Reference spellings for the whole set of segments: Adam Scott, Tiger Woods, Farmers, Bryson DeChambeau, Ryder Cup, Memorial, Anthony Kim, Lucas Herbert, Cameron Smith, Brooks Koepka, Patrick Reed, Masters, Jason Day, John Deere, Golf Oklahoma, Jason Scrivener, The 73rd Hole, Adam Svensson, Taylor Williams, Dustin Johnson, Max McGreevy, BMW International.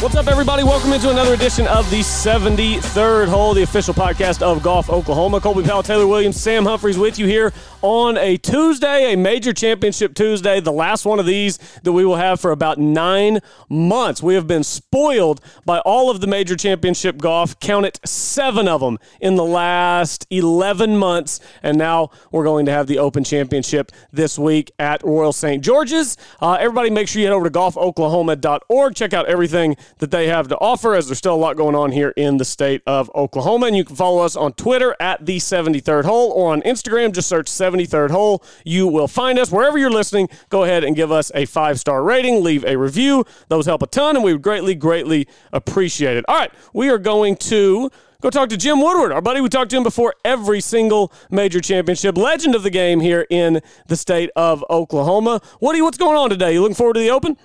What's up, everybody? Welcome into another edition of the 73rd Hole, the official podcast of Golf Oklahoma. Colby Powell, Taylor Williams, Sam Humphreys with you here on a Tuesday, a major championship Tuesday, the last one of these that we will have for about 9 months. We have been spoiled by all of the major championship golf, count it, 7 of them in the last 11 months, and now we're going to have the Open Championship this week at Royal St. George's. Everybody make sure you head over to GolfOklahoma.org, check out everything that they have to offer, as there's still a lot going on here in the state of Oklahoma. And you can follow us on Twitter at the 73rd Hole, or on Instagram, just search 73rd Hole. You will find us. Wherever you're listening, go ahead and give us a 5-star rating, leave a review. Those help a ton, and we would greatly, greatly appreciate it. All right, we are going to go talk to Jim Woodward, our buddy. We talked to him before every single major championship, legend of the game here in the state of Oklahoma. Woody, what's going on today? You looking forward to the Open?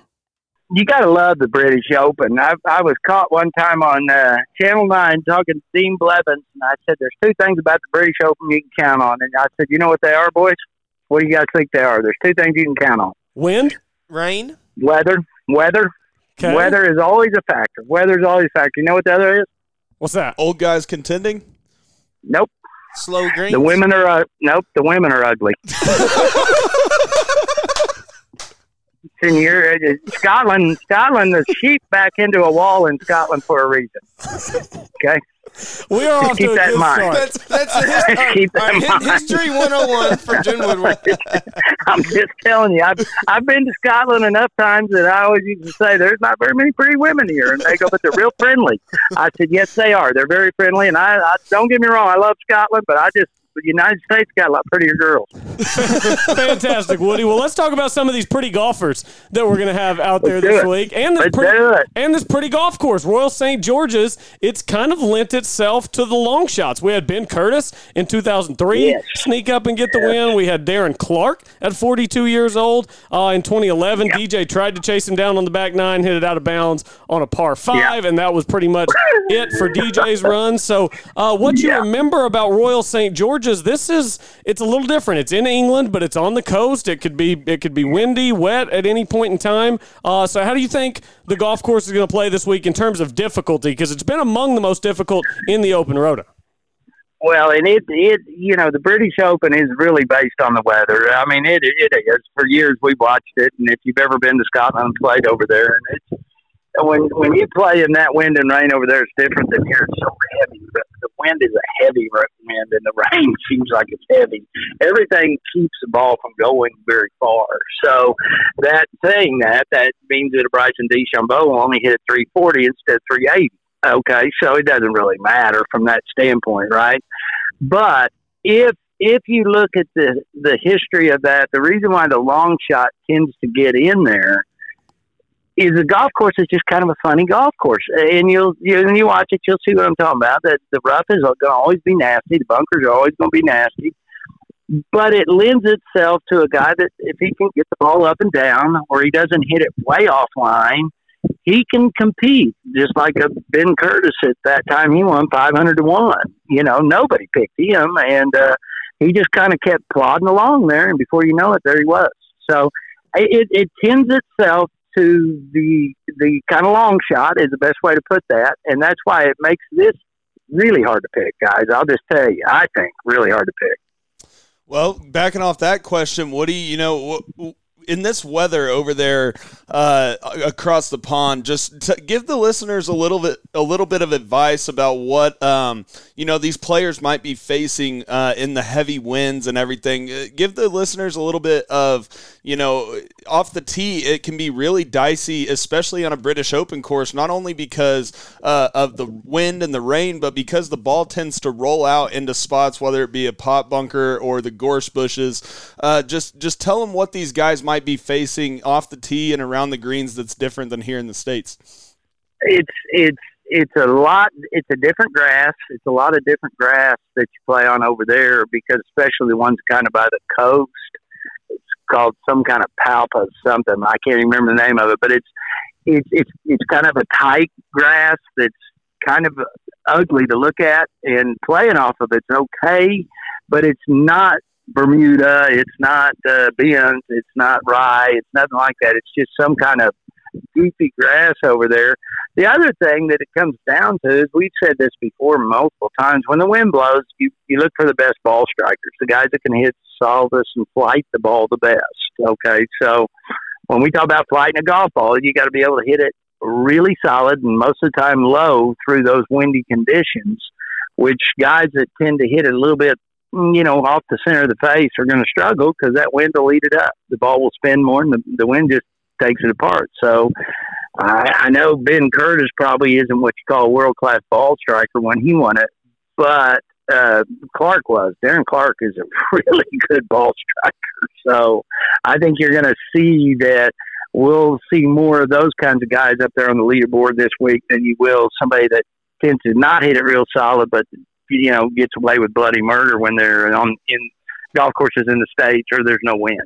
You got to love the British Open. I was caught one time on Channel 9 talking to Dean Blevins, and I said, there's 2 things about the British Open you can count on. And I said, you know what they are, boys? What do you guys think they are? There's 2 things you can count on. Wind? Rain? Weather. Okay. Weather is always a factor. You know what the other is? What's that? Old guys contending? Nope. Slow greens? The women are ugly. Scotland, the sheep back into a wall in Scotland for a reason. Okay? We are off to a good start. That's History 101 for Jim Woodward. I'm just telling you, I've been to Scotland enough times that I always used to say, there's not very many pretty women here. And they go, but they're real friendly. I said, yes, they are. They're very friendly. And I don't get me wrong, I love Scotland, but I just, the United States got a lot prettier girls. Fantastic, Woody. Well, let's talk about some of these pretty golfers that we're going to have out there this week. And this pretty golf course, Royal St. George's, it's kind of lent itself to the long shots. We had Ben Curtis in 2003 sneak up and get the win. We had Darren Clarke at 42 years old in 2011. Yep. DJ tried to chase him down on the back nine, hit it out of bounds on a par 5, and that was pretty much it for DJ's run. So what you remember about Royal St. George's, it's a little different. It's in England, but it's on the coast. It could be windy, wet at any point in time. So how do you think the golf course is going to play this week in terms of difficulty? Because it's been among the most difficult in the Open Rota. Well, and the British Open is really based on the weather. I mean, it is. For years we've watched it, and if you've ever been to Scotland, played over there, and it's, when you play in that wind and rain over there, it's different than here. It's so heavy. The wind is a heavy wind, and the rain seems like it's heavy. Everything keeps the ball from going very far. So that means that a Bryson DeChambeau will only hit 340 instead of 380. Okay, so it doesn't really matter from that standpoint, right? But if you look at the history of that, the reason why the long shot tends to get in there is the golf course is just kind of a funny golf course. And you watch it, you'll see what I'm talking about. That the rough is going to always be nasty. The bunkers are always going to be nasty. But it lends itself to a guy that if he can get the ball up and down, or he doesn't hit it way offline, he can compete. Just like a Ben Curtis at that time, he won 500-1. You know, nobody picked him. And he just kind of kept plodding along there. And before you know it, there he was. So it tends itself to the kind of long shot is the best way to put that, and that's why it makes this really hard to pick, guys. I'll just tell you, I think really hard to pick. Well, backing off that question, Woody, in this weather over there across the pond, just to give the listeners a little bit of advice about what these players might be facing in the heavy winds and everything. Give the listeners a little bit of, off the tee, it can be really dicey, especially on a British Open course, not only because of the wind and the rain, but because the ball tends to roll out into spots, whether it be a pot bunker or the gorse bushes. Just tell them what these guys might be facing off the tee and around the greens that's different than here in the States. It's It's a different grass. It's a lot of different grass that you play on over there, because especially the ones kind of by the coast. It's called some kind of palpa something. I can't remember the name of it, but it's kind of a tight grass that's kind of ugly to look at, and playing off of it's okay, but it's not Bermuda. It's not Benz. It's not Rye. It's nothing like that. It's just some kind of goofy grass over there. The other thing that it comes down to is, we've said this before multiple times, when the wind blows, you look for the best ball strikers, the guys that can hit solidus and flight the ball the best. Okay, so when we talk about flighting a golf ball, you got to be able to hit it really solid and most of the time low through those windy conditions, which guys that tend to hit it a little bit, you know, off the center of the face are going to struggle, because that wind will eat it up. The ball will spin more, and the wind just takes it apart. So I know Ben Curtis probably isn't what you call a world-class ball striker when he won it, but Clarke was. Darren Clarke is a really good ball striker. So I think you're going to see that. We'll see more of those kinds of guys up there on the leaderboard this week than you will somebody that tends to not hit it real solid, but, you know, gets away with bloody murder when they're in golf courses in the States or there's no wind.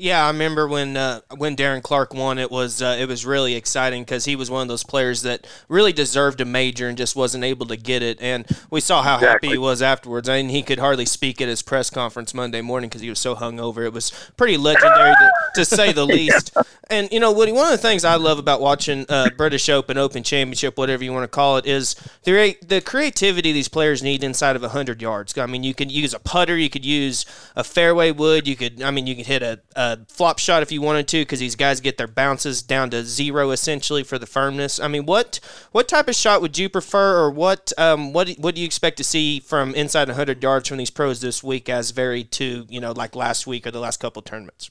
Yeah, I remember when Darren Clarke won, it was really exciting, because he was one of those players that really deserved a major and just wasn't able to get it. And we saw how happy he was afterwards. I mean, he could hardly speak at his press conference Monday morning because he was so hungover. It was pretty legendary to say the least. Yeah. And, you know, Woody, one of the things I love about watching British Open, Open Championship, whatever you want to call it, is the creativity these players need inside of 100 yards. I mean, you could use a putter. You could use a fairway wood. You could hit a flop shot if you wanted to, because these guys get their bounces down to zero essentially for the firmness. I mean, what type of shot would you prefer, or what do you expect to see from inside 100 yards from these pros this week, as varied to, you know, like last week or the last couple of tournaments?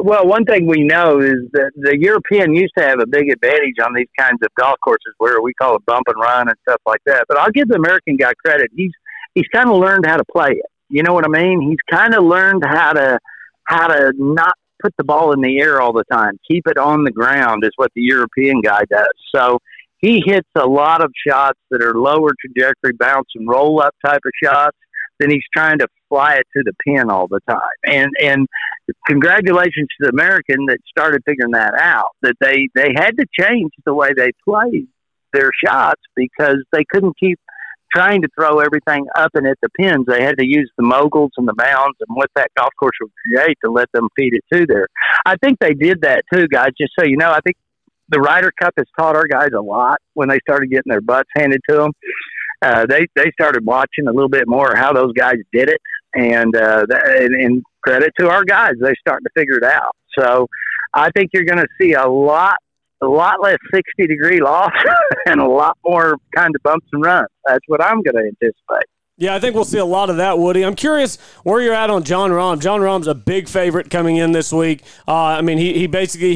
Well, one thing we know is that the European used to have a big advantage on these kinds of golf courses where we call it bump and run and stuff like that. But I'll give the American guy credit. He's kind of learned how to play it. You know what I mean? He's kind of learned how to not put the ball in the air all the time. Keep it on the ground is what the European guy does. So he hits a lot of shots that are lower trajectory, bounce and roll up type of shots. Then he's trying to fly it to the pin all the time. And congratulations to the American that started figuring that out, that they had to change the way they played their shots, because they couldn't keep trying to throw everything up and at the pins. They had to use the moguls and the mounds and what that golf course would create to let them feed it to there. I think they did that too, guys, just so you know. I think the Ryder Cup has taught our guys a lot when they started getting their butts handed to them. They started watching a little bit more how those guys did it, and credit to our guys. They're starting to figure it out. So I think you're going to see a lot less 60-degree loss and a lot more kind of bumps and runs. That's what I'm going to anticipate. Yeah, I think we'll see a lot of that, Woody. I'm curious where you're at on John Rahm. John Rahm's a big favorite coming in this week. I mean, he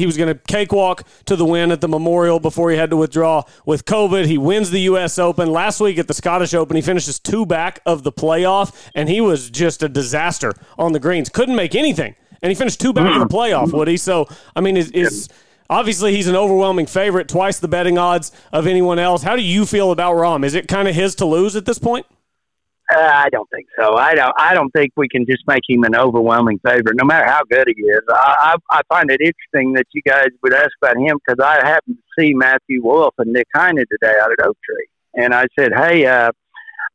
was going to cakewalk to the win at the Memorial before he had to withdraw with COVID. He wins the U.S. Open. Last week at the Scottish Open, he finishes two back of the playoff, and he was just a disaster on the greens. Couldn't make anything, and he finished two back of the playoff, Woody. So, I mean, obviously, he's an overwhelming favorite, twice the betting odds of anyone else. How do you feel about Rahm? Is it kind of his to lose at this point? I don't think so. I don't think we can just make him an overwhelming favorite, no matter how good he is. I find it interesting that you guys would ask about him, because I happened to see Matthew Wolff and Nick Heine today out at Oak Tree. And I said, hey,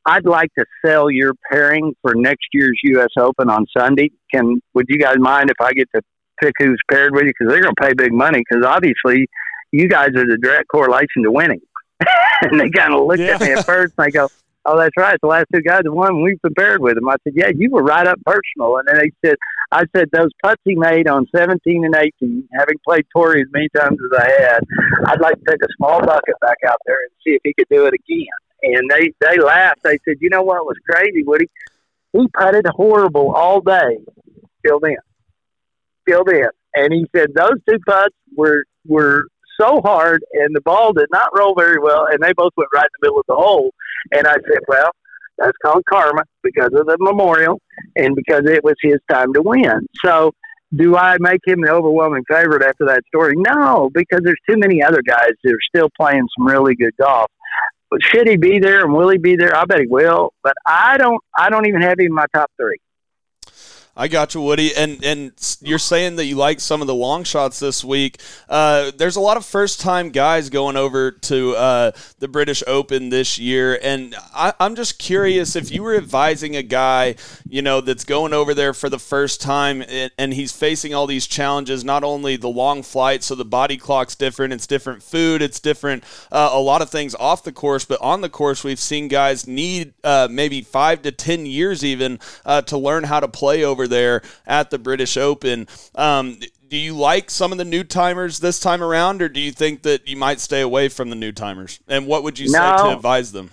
I'd like to sell your pairing for next year's U.S. Open on Sunday. Would you guys mind if I get to pick who's paired with you, because they're going to pay big money, because obviously you guys are the direct correlation to winning. And they kind of looked at me at first, and they go, oh, that's right, the last two guys have won, and we've been paired with them. I said, yeah, you were right up personal. And then I said, those putts he made on 17 and 18, having played Torrey as many times as I had, I'd like to take a small bucket back out there and see if he could do it again. And they laughed. They said, you know what was crazy, Woody? He putted horrible all day till then. And he said those two putts were so hard, and the ball did not roll very well, and they both went right in the middle of the hole. And I said, well, that's called karma because of the Memorial and because it was his time to win. So do I make him the overwhelming favorite after that story? No, because there's too many other guys that are still playing some really good golf. should he be there and will he be there? I bet he will, but I don't even have him in my top three. I got you, Woody. And you're saying that you like some of the long shots this week. There's a lot of first-time guys going over to the British Open this year, and I'm just curious if you were advising a guy, that's going over there for the first time and he's facing all these challenges, not only the long flight, so the body clock's different, it's different food, it's different, a lot of things off the course, but on the course we've seen guys need maybe 5 to 10 years even to learn how to play over there at the British Open. Do you like some of the new timers this time around, or do you think that you might stay away from the new timers? And what would you say to advise them?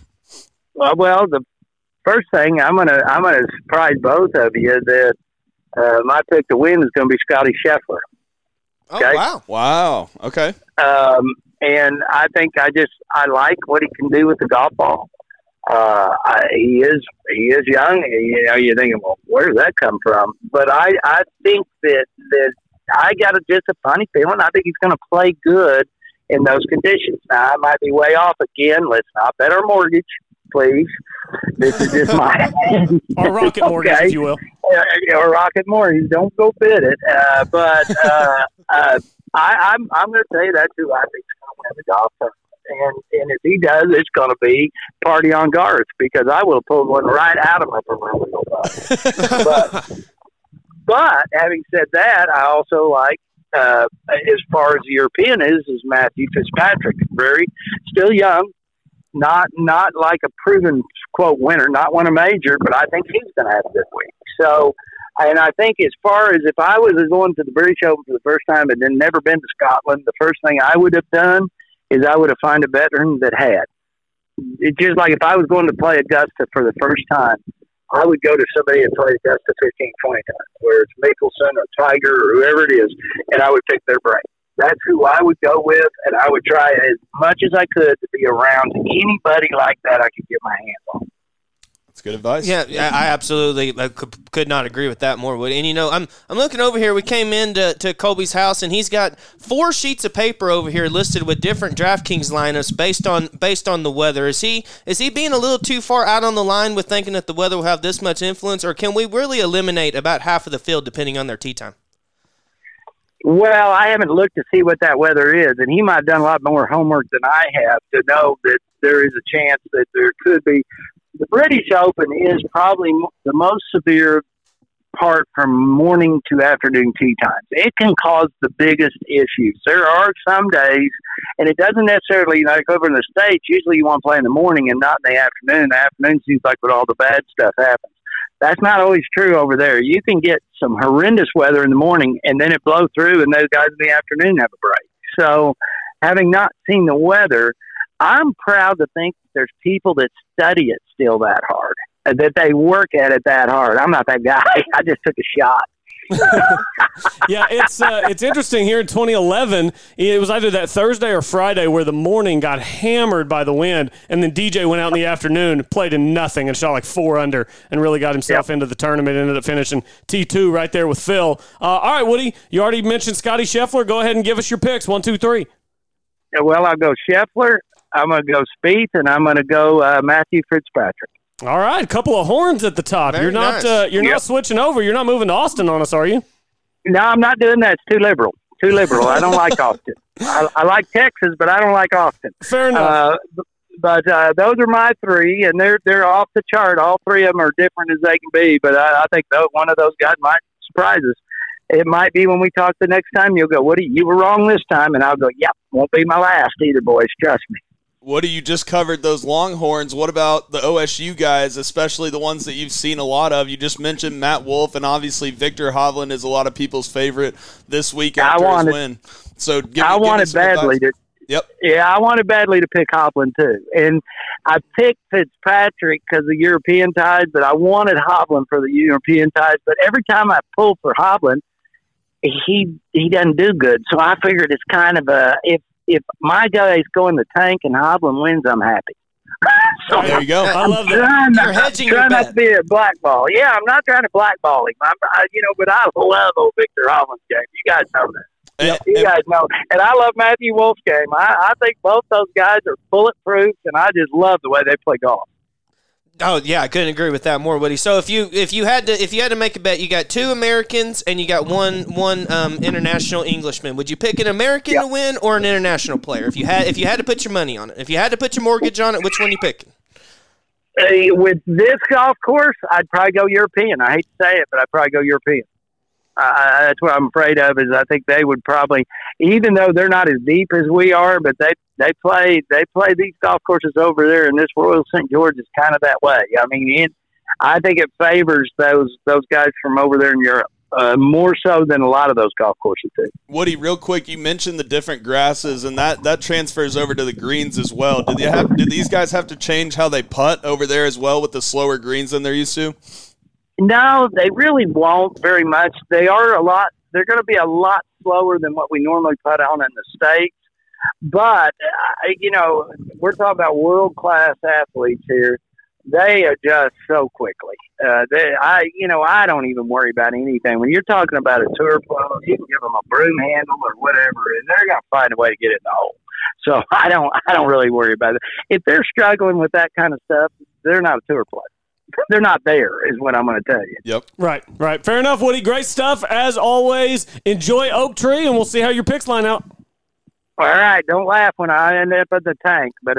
Well, the first thing I'm gonna surprise both of you that my pick to win is gonna be Scotty Scheffler. Okay? Oh wow, okay. And I think I like what he can do with the golf ball. He is young. You're thinking, well, where does that come from? But I think that I got just a funny feeling. I think he's going to play good in those conditions. Now I might be way off again. Let's not bet our mortgage, please. This is just my or rocket mortgage, okay. If you will, or rocket mortgage. Don't go bid it. I'm going to tell you that's who I think is going to win the golf tournament. And if he does, it's going to be party on Garth, because I will pull one right out of my proverbial pocket. But having said that, I also like, as far as the European is Matthew Fitzpatrick. Very still young, not like a proven quote winner, not won a major, but I think he's going to have a good week. So, and I think as far as if I was going to the British Open for the first time and then never been to Scotland, the first thing I would have done is I would have found a veteran that had. It's just like if I was going to play Augusta for the first time, I would go to somebody that played Augusta 15, 20 times, whether it's Mickelson or Tiger or whoever it is, and I would pick their brain. That's who I would go with, and I would try as much as I could to be around anybody like that I could get my hands on. Good advice. Yeah, I absolutely could not agree with that more, Woody. And I'm looking over here. We came into Colby's house, and he's got 4 sheets of paper over here listed with different DraftKings lineups based on the weather. Is he being a little too far out on the line with thinking that the weather will have this much influence, or can we really eliminate about half of the field depending on their tee time? Well, I haven't looked to see what that weather is, and he might have done a lot more homework than I have to know that there is a chance that there could be. The British Open is probably the most severe part from morning to afternoon tee times. It can cause the biggest issues. There are some days, and it doesn't necessarily, like over in the States, usually you want to play in the morning and not in the afternoon. The afternoon seems like when all the bad stuff happens. That's not always true over there. You can get some horrendous weather in the morning, and then it blows through, and those guys in the afternoon have a break. So having not seen the weather, I'm proud to think there's people that study it still that hard, that they work at it that hard. I'm not that guy. I just took a shot. Yeah, it's interesting. Here in 2011, it was either that Thursday or Friday where the morning got hammered by the wind, and then DJ went out in the afternoon, played in nothing, and shot like 4 under, and really got himself into the tournament. Ended up finishing T2 right there with Phil. All right, Woody, you already mentioned Scotty Scheffler. Go ahead and give us your picks. 1, 2, 3. Yeah, well, I'll go Scheffler. I'm going to go Spieth, and I'm going to go Matthew Fitzpatrick. All right, a couple of horns at the top. Very nice. You're not switching over. You're not moving to Austin on us, are you? No, I'm not doing that. It's too liberal. I don't like Austin. I like Texas, but I don't like Austin. Fair enough. But those are my three, and they're off the chart. All three of them are different as they can be, but I think one of those guys might surprise us. It might be when we talk the next time, you'll go, Woody, you were wrong this time, and I'll go, yep, won't be my last either, boys. Trust me. What do you just covered those Longhorns? What about the OSU guys, especially the ones that you've seen a lot of? You just mentioned Matt Wolff, and obviously Viktor Hovland is a lot of people's favorite this week after his win. So I wanted badly to pick Hovland too, and I picked Fitzpatrick because of the European ties, but I wanted Hovland for the European ties. But every time I pull for Hovland, he doesn't do good. So I figured it's kind of if my guys go in the tank and Hovland wins, I'm happy. So there you go. I love that. You're hedging your bet. I'm trying not to be a blackball. Yeah, I'm not trying to blackball him. But I love old Viktor Hovland's game. You guys know that. And I love Matthew Wolff's game. I think both those guys are bulletproof, and I just love the way they play golf. Oh yeah, I couldn't agree with that more, Woody. So if you had to make a bet, you got two Americans and you got one international Englishman. Would you pick an American to win or an international player? If you had to put your money on it, if you had to put your mortgage on it, which one you picking? With this golf course, I'd probably go European. I hate to say it, but I'd probably go European. That's what I'm afraid of. Is I think they would probably, even though they're not as deep as we are, but they play these golf courses over there, and this Royal St. George is kind of that way. I mean, I think it favors those guys from over there in Europe more so than a lot of those golf courses do. Woody, real quick, you mentioned the different grasses, and that transfers over to the greens as well. Do these guys have to change how they putt over there as well with the slower greens than they're used to? No, they really won't very much. They're going to be a lot slower than what we normally putt on in the States. But, we're talking about world-class athletes here. They adjust so quickly. I don't even worry about anything. When you're talking about a tour pro, you can give them a broom handle or whatever, and they're going to find a way to get it in the hole. So I don't really worry about it. If they're struggling with that kind of stuff, they're not a tour player. They're not there is what I'm going to tell you. Yep. Right. Fair enough, Woody. Great stuff. As always, enjoy Oak Tree, and we'll see how your picks line out. All right. Don't laugh when I end up at the tank, but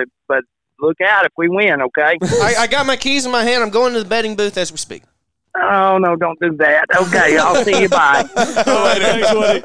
look out if we win, okay? I got my keys in my hand. I'm going to the betting booth as we speak. Oh, no, don't do that. Okay, I'll see you. Bye. Thanks, Woody.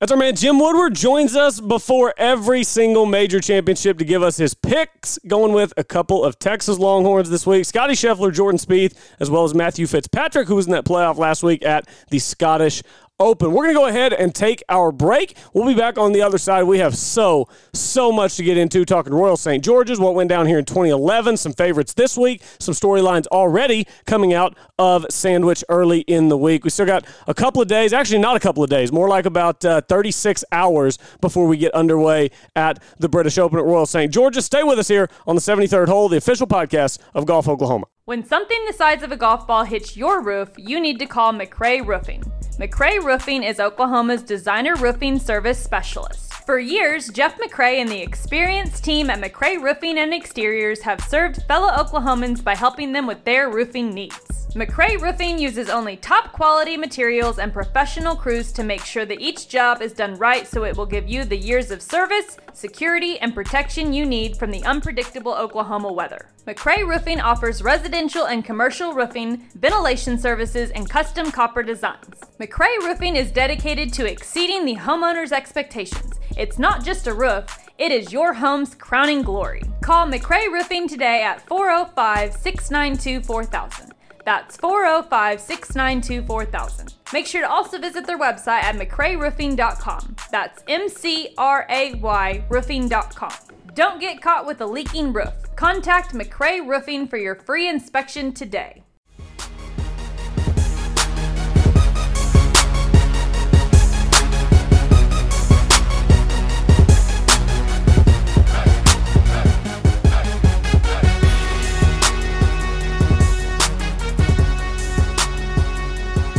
That's our man Jim Woodward, joins us before every single major championship to give us his picks, going with a couple of Texas Longhorns this week. Scotty Scheffler, Jordan Spieth, as well as Matthew Fitzpatrick, who was in that playoff last week at the Scottish Open. We're going to go ahead and take our break. We'll be back on the other side. We have so much to get into, talking Royal St. George's, what went down here in 2011, some favorites this week, some storylines already coming out of Sandwich early in the week. We still got a couple of days, actually not a couple of days, more like about 36 hours before we get underway at the British Open at Royal St. George's. Stay with us here on the 73rd Hole, the official podcast of Golf Oklahoma. When something the size of a golf ball hits your roof, you need to call McRae Roofing. McRae Roofing is Oklahoma's designer roofing service specialist. For years, Jeff McRae and the experienced team at McRae Roofing and Exteriors have served fellow Oklahomans by helping them with their roofing needs. McRae Roofing uses only top quality materials and professional crews to make sure that each job is done right, so it will give you the years of service, security, and protection you need from the unpredictable Oklahoma weather. McRae Roofing offers residential and commercial roofing, ventilation services, and custom copper designs. McRae Roofing is dedicated to exceeding the homeowner's expectations. It's not just a roof, it is your home's crowning glory. Call McRae Roofing today at 405-692-4000. That's 405-692-4000. Make sure to also visit their website at mcrayroofing.com. That's MCRAY roofing.com. Don't get caught with a leaking roof. Contact McRae Roofing for your free inspection today.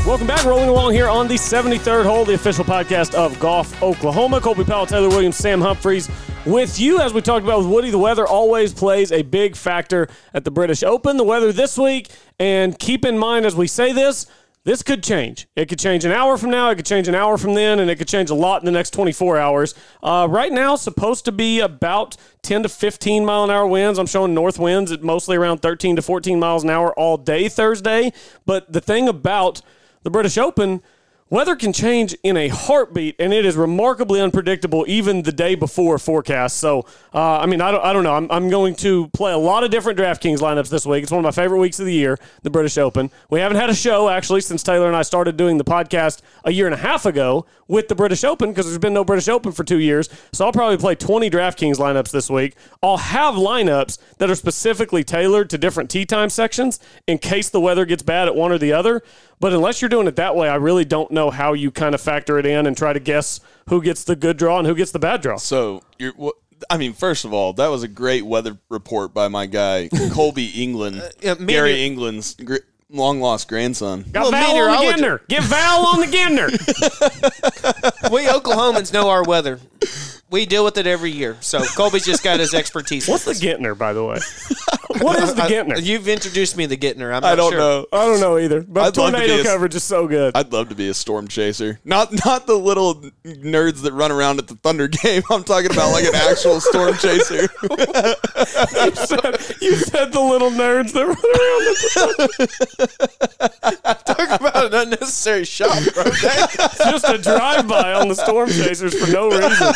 Welcome back. Rolling along here on the 73rd Hole, the official podcast of Golf Oklahoma. Colby Powell, Taylor Williams, Sam Humphreys with you. As we talked about with Woody, the weather always plays a big factor at the British Open. The weather this week, and keep in mind as we say this, this could change. It could change an hour from now, it could change an hour from then, and it could change a lot in the next 24 hours. Right now, supposed to be about 10 to 15 mile an hour winds. I'm showing north winds at mostly around 13 to 14 miles an hour all day Thursday. But the thing about the British Open, weather can change in a heartbeat, and it is remarkably unpredictable even the day before forecast. So, I don't know. I'm going to play a lot of different DraftKings lineups this week. It's one of my favorite weeks of the year, the British Open. We haven't had a show, actually, since Taylor and I started doing the podcast a year and a half ago with the British Open, because there's been no British Open for 2 years. So I'll probably play 20 DraftKings lineups this week. I'll have lineups that are specifically tailored to different tee time sections in case the weather gets bad at one or the other. But unless you're doing it that way, I really don't know how you kind of factor it in and try to guess who gets the good draw and who gets the bad draw. So, first of all, that was a great weather report by my guy, Colby England, Gary England's long-lost grandson. Got Val on the Gander. Get Val on the Gander. We Oklahomans know our weather. We deal with it every year. So Colby's just got his expertise. What's the Gintner, by the way? What is the Gintner? You've introduced me to the Gintner. I don't know. I don't know either. But tornado coverage is so good. I'd love to be a storm chaser. Not the little nerds that run around at the Thunder game. I'm talking about like an actual storm chaser. You said the little nerds that run around at the Thunder. Talk about an unnecessary shot, bro. It's just a drive-by on the storm chasers for no reason.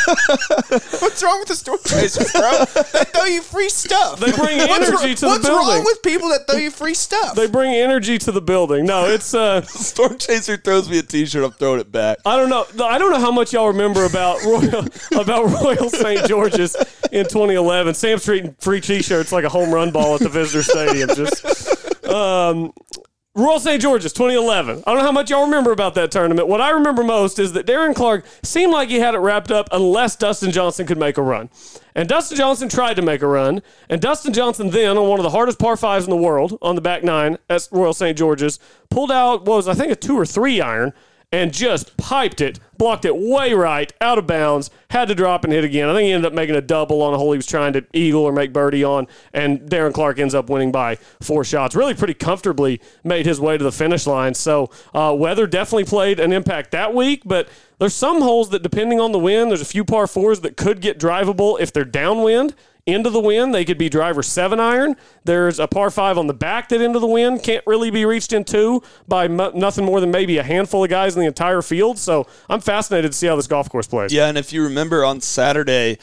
What's wrong with the storm chasers, bro? They throw you free stuff. They bring energy to the building. What's wrong with people that throw you free stuff? They bring energy to the building. No, it's storm chaser throws me a T-shirt. I'm throwing it back. I don't know how much y'all remember about Royal St. George's in 2011. Sam's treating free T-shirts like a home run ball at the visitor stadium. Just Royal St. George's, 2011. I don't know how much y'all remember about that tournament. What I remember most is that Darren Clarke seemed like he had it wrapped up unless Dustin Johnson could make a run. And Dustin Johnson tried to make a run. And Dustin Johnson then, on one of the hardest par fives in the world, on the back nine at Royal St. George's, pulled out what was, I think, a 2 or 3 iron and just piped it, blocked it way right, out of bounds, had to drop and hit again. I think he ended up making a double on a hole he was trying to eagle or make birdie on, and Darren Clarke ends up winning by 4 shots. Really pretty comfortably made his way to the finish line. So weather definitely played an impact that week, but there's some holes that, depending on the wind, there's a few par fours that could get drivable if they're downwind. Into the wind, they could be driver 7 iron. There's a par 5 on the back that into the wind can't really be reached in 2 by nothing more than maybe a handful of guys in the entire field. So I'm fascinated to see how this golf course plays. Yeah, and if you remember on Saturday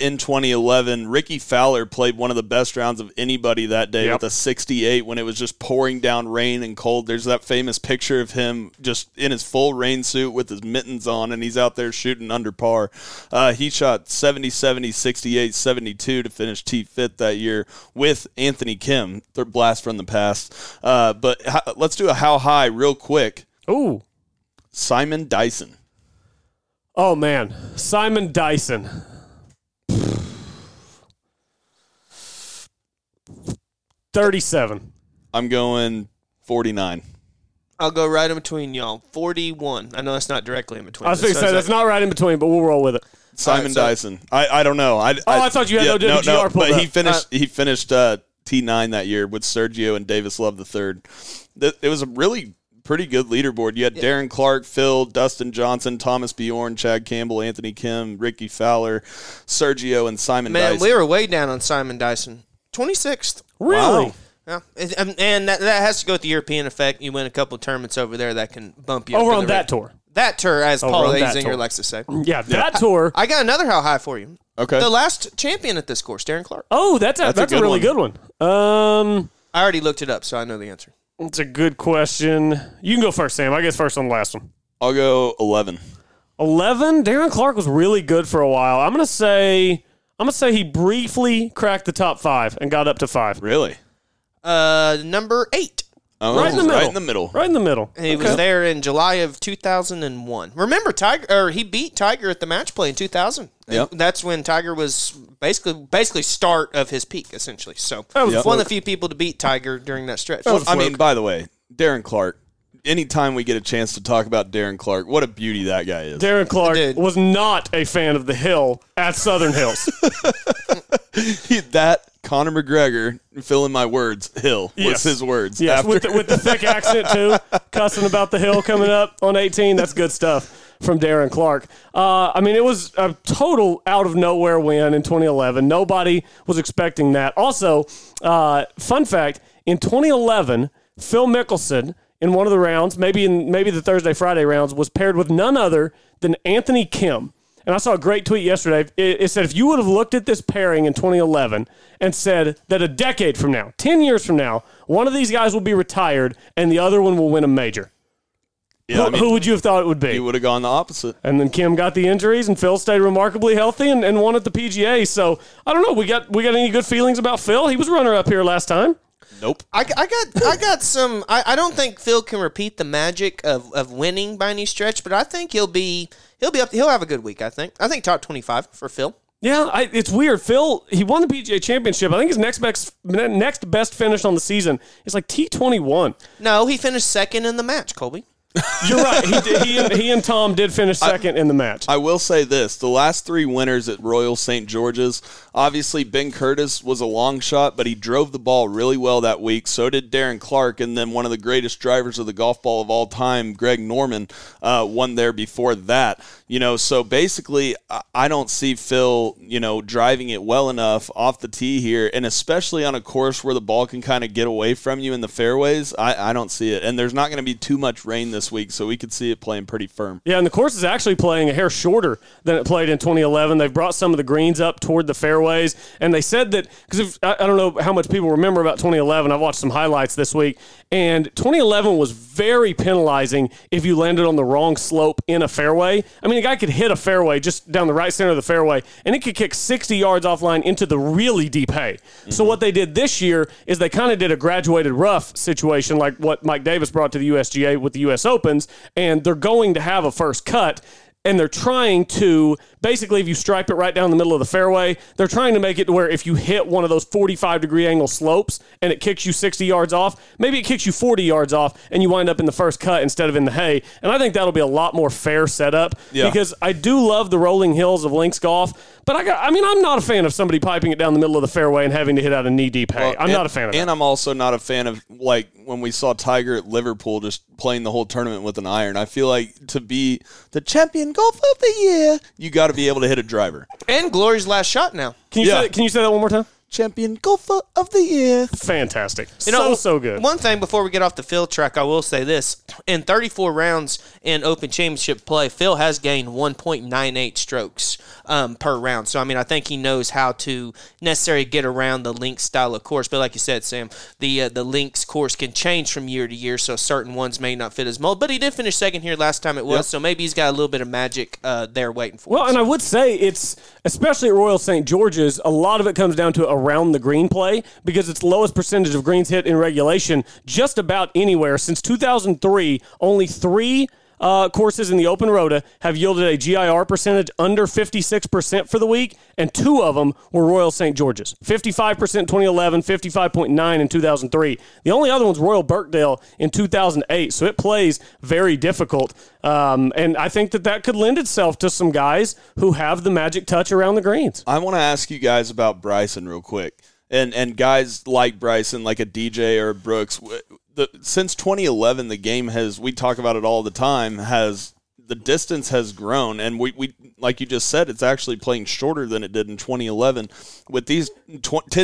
in 2011, Rickie Fowler played one of the best rounds of anybody that day with a 68 when it was just pouring down rain and cold. There's that famous picture of him just in his full rain suit with his mittens on, and he's out there shooting under par. He shot 70, 70, 68, 72. To finish T5th that year with Anthony Kim, third blast from the past. But let's do a how high real quick. Ooh. Simon Dyson. Oh, man. Simon Dyson. 37. I'm going 49. I'll go right in between, y'all. 41. I know that's not directly in between. I was going to say, that's not right in between, but we'll roll with it. Simon Dyson. I don't know. I thought you had no WGR pulled up. But he finished T9 that year with Sergio and Davis Love III. It was a really pretty good leaderboard. You had Darren Clarke, Phil, Dustin Johnson, Thomas Bjorn, Chad Campbell, Anthony Kim, Rickie Fowler, Sergio, and Simon Dyson. Man, we were way down on Simon Dyson. 26th. Really? Wow. Yeah, and that has to go with the European effect. You win a couple of tournaments over there that can bump you over on that tour. That tour, as Paul Azinger likes to say. Yeah, that tour. I got another how high for you. Okay. The last champion at this course, Darren Clarke. Oh, that's a really good one. I already looked it up, so I know the answer. It's a good question. You can go first, Sam. I guess first on the last one. I'll go 11. 11? Darren Clarke was really good for a while. I'm going to say he briefly cracked the top 5 and got up to 5. Really? Number 8. Oh, right in the middle. And he was there in July of 2001. Remember, he beat Tiger at the match play in 2000. Yep. That's when Tiger was basically start of his peak, essentially. So that was one of the few people to beat Tiger during that stretch. That by the way, Darren Clarke. Anytime we get a chance to talk about Darren Clarke, what a beauty that guy is. Darren Clarke was not a fan of the hill at Southern Hills. That Conor McGregor, fill in my words, hill was his words. Yes, with the thick accent too, cussing about the hill coming up on 18. That's good stuff from Darren Clarke. It was a total out-of-nowhere win in 2011. Nobody was expecting that. Also, fun fact, in 2011, Phil Mickelson, in one of the rounds, maybe the Thursday-Friday rounds, was paired with none other than Anthony Kim. And I saw a great tweet yesterday. It said, if you would have looked at this pairing in 2011 and said that a decade from now, 10 years from now, one of these guys will be retired and the other one will win a major. Yeah, who would you have thought it would be? He would have gone the opposite. And then Kim got the injuries, and Phil stayed remarkably healthy and won at the PGA. So, I don't know. We got any good feelings about Phil? He was runner-up here last time. Nope. I got some. I don't think Phil can repeat the magic of winning by any stretch, but I think he'll have a good week. I think top 25 for Phil. Yeah, it's weird. Phil, he won the PGA Championship. I think his next best finish on the season is like T21. No, he finished second in the match, Colby. You're right. He and Tom did finish second in the match. I will say this. The last three winners at Royal St. George's, obviously Ben Curtis was a long shot, but he drove the ball really well that week. So did Darren Clarke, and then one of the greatest drivers of the golf ball of all time, Greg Norman, won there before that. You know, so basically I don't see Phil, you know, driving it well enough off the tee here, and especially on a course where the ball can kind of get away from you in the fairways, I don't see it. And there's not going to be too much rain this week, so we could see it playing pretty firm. Yeah, and the course is actually playing a hair shorter than it played in 2011. They've brought some of the greens up toward the fairways, and they said that, because I don't know how much people remember about 2011. I've watched some highlights this week, and 2011 was very penalizing if you landed on the wrong slope in a fairway. I mean, a guy could hit a fairway just down the right center of the fairway, and it could kick 60 yards offline into the really deep hay. Mm-hmm. So what they did this year is they kind of did a graduated rough situation like what Mike Davis brought to the USGA with the U.S. Opens, and they're going to have a first cut, and they're trying to basically, if you stripe it right down the middle of the fairway, they're trying to make it to where if you hit one of those 45 degree angle slopes and it kicks you 60 yards off, maybe it kicks you 40 yards off and you wind up in the first cut instead of in the hay. And I think that'll be a lot more fair setup, because I do love the rolling hills of links golf. But I'm not a fan of somebody piping it down the middle of the fairway and having to hit out a knee-deep hay. Not a fan of that. And I'm also not a fan of, like, when we saw Tiger at Liverpool just playing the whole tournament with an iron. I feel like to be the champion golf of the year, you got to be able to hit a driver. And Glory's last shot now. Can you say that one more time? Champion golfer of the year. Fantastic. So good. One thing before we get off the Phil track, I will say this. In 34 rounds in Open Championship play, Phil has gained 1.98 strokes per round. So, I mean, I think he knows how to necessarily get around the links style of course. But like you said, Sam, the links course can change from year to year, so certain ones may not fit his mold. But he did finish second here last time it was, so maybe he's got a little bit of magic there waiting for him. Well, and I would say it's, especially at Royal St. George's, a lot of it comes down to around the green play, because it's lowest percentage of greens hit in regulation just about anywhere. Since 2003, only three courses in the Open Rota have yielded a GIR percentage under 56% for the week, and two of them were Royal St. George's. 55% in 2011, 55.9 in 2003. The only other one's Royal Birkdale in 2008, so it plays very difficult. And I think that could lend itself to some guys who have the magic touch around the greens. I want to ask you guys about Bryson real quick. And guys like Bryson, like a DJ or a Brooks, since 2011, the game has, we talk about it all the time, the distance has grown, and we like you just said, it's actually playing shorter than it did in 2011. With these 10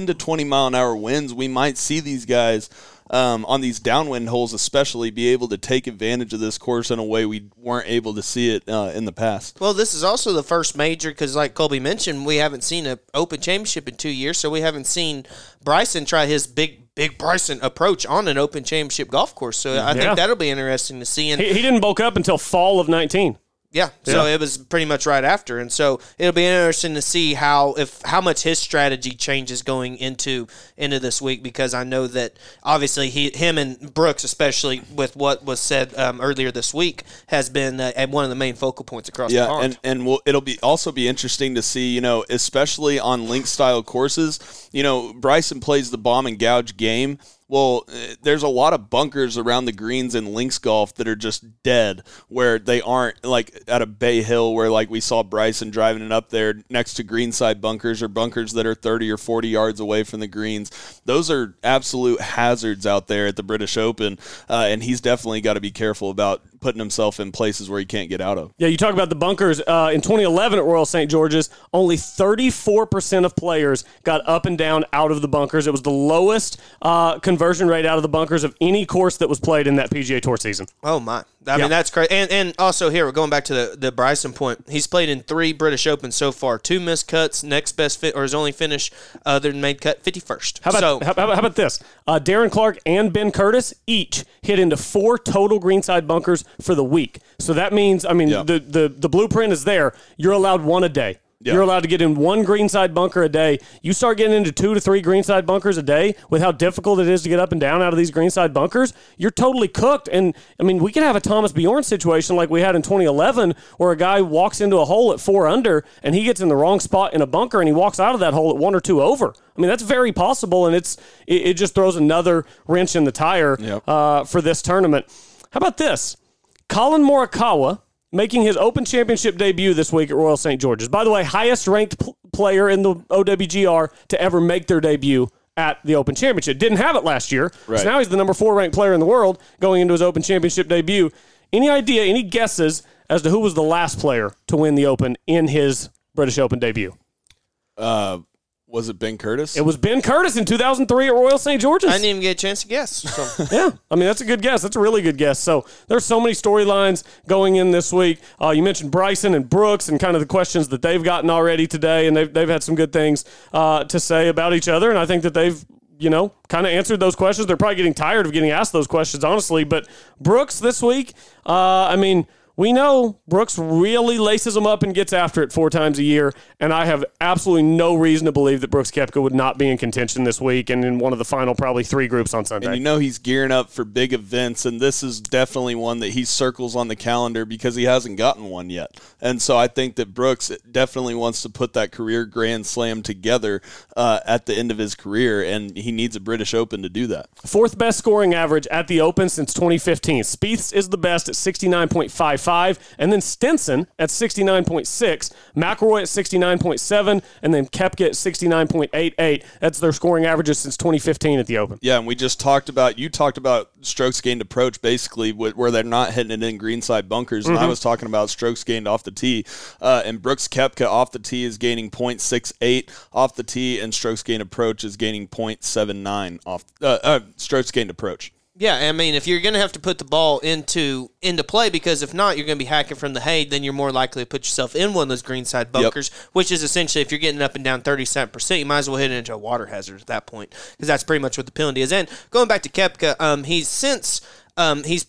to 20 mile an hour winds, we might see these guys on these downwind holes especially be able to take advantage of this course in a way we weren't able to see it in the past. Well, this is also the first major, because like Colby mentioned, we haven't seen an Open Championship in 2 years, so we haven't seen Bryson try his big Bryson approach on an Open Championship golf course. So I think that'll be interesting to see. And he didn't bulk up until fall of 19. Yeah, so it was pretty much right after. And so it'll be interesting to see how much his strategy changes going into this week, because I know that obviously him and Brooks, especially with what was said earlier this week, has been one of the main focal points across the pond. And it'll be also be interesting to see, you know, especially on link-style courses, you know, Bryson plays the bomb and gouge game. Well, there's a lot of bunkers around the greens in links golf that are just dead, where they aren't like out of Bay Hill, where like we saw Bryson driving it up there next to greenside bunkers or bunkers that are 30 or 40 yards away from the greens. Those are absolute hazards out there at the British Open, and he's definitely got to be careful about putting himself in places where he can't get out of. Yeah, you talk about the bunkers. In 2011 at Royal St. George's, only 34% of players got up and down out of the bunkers. It was the lowest conversion rate out of the bunkers of any course that was played in that PGA Tour season. Oh, my. I mean, that's crazy. And also here, we're going back to the Bryson point. He's played in three British Opens so far. Two missed cuts, next best fit, or his only finish other than made cut, 51st. How about this? Darren Clarke and Ben Curtis each hit into four total greenside bunkers for the week. So that means, the blueprint is there. You're allowed one a day. Yeah. You're allowed to get in one greenside bunker a day. You start getting into 2 to 3 greenside bunkers a day with how difficult it is to get up and down out of these greenside bunkers. You're totally cooked. And, I mean, we could have a Thomas Bjorn situation like we had in 2011 where a guy walks into a hole at 4 under and he gets in the wrong spot in a bunker and he walks out of that hole at 1 or 2 over. I mean, that's very possible, and it just throws another wrench in the tire for this tournament. How about this? Colin Morikawa making his Open Championship debut this week at Royal St. George's. By the way, highest-ranked player in the OWGR to ever make their debut at the Open Championship. Didn't have it last year, right. So now he's the number 4-ranked player in the world going into his Open Championship debut. Any idea, any guesses as to who was the last player to win the Open in his British Open debut? Was it Ben Curtis? It was Ben Curtis in 2003 at Royal St. George's. I didn't even get a chance to guess. So. Yeah, I mean, that's a good guess. That's a really good guess. So there's so many storylines going in this week. You mentioned Bryson and Brooks and kind of the questions that they've gotten already today, and they've had some good things to say about each other, and I think that they've, you know, kind of answered those questions. They're probably getting tired of getting asked those questions, honestly. But Brooks this week, I mean, we know Brooks really laces him up and gets after it 4 times a year, and I have absolutely no reason to believe that Brooks Koepka would not be in contention this week and in one of the final probably 3 groups on Sunday. And you know he's gearing up for big events, and this is definitely one that he circles on the calendar because he hasn't gotten one yet. And so I think that Brooks definitely wants to put that career grand slam together at the end of his career, and he needs a British Open to do that. 4th best scoring average at the Open since 2015. Spieth's is the best at 69.5. And then Stenson at 69.6, McIlroy at 69.7, and then Koepka at 69.88. That's their scoring averages since 2015 at the Open. Yeah, and we just talked about strokes gained approach, basically, where they're not hitting it in greenside bunkers, and I was talking about strokes gained off the tee, and Brooks Koepka off the tee is gaining 0.68 off the tee, and strokes gained approach is gaining 0.79 off strokes gained approach. Yeah, I mean, if you're going to have to put the ball into play, because if not, you're going to be hacking from the hay, then you're more likely to put yourself in one of those greenside bunkers, which is essentially, if you're getting up and down 37%, you might as well hit it into a water hazard at that point, because that's pretty much what the penalty is. And going back to Koepka, he's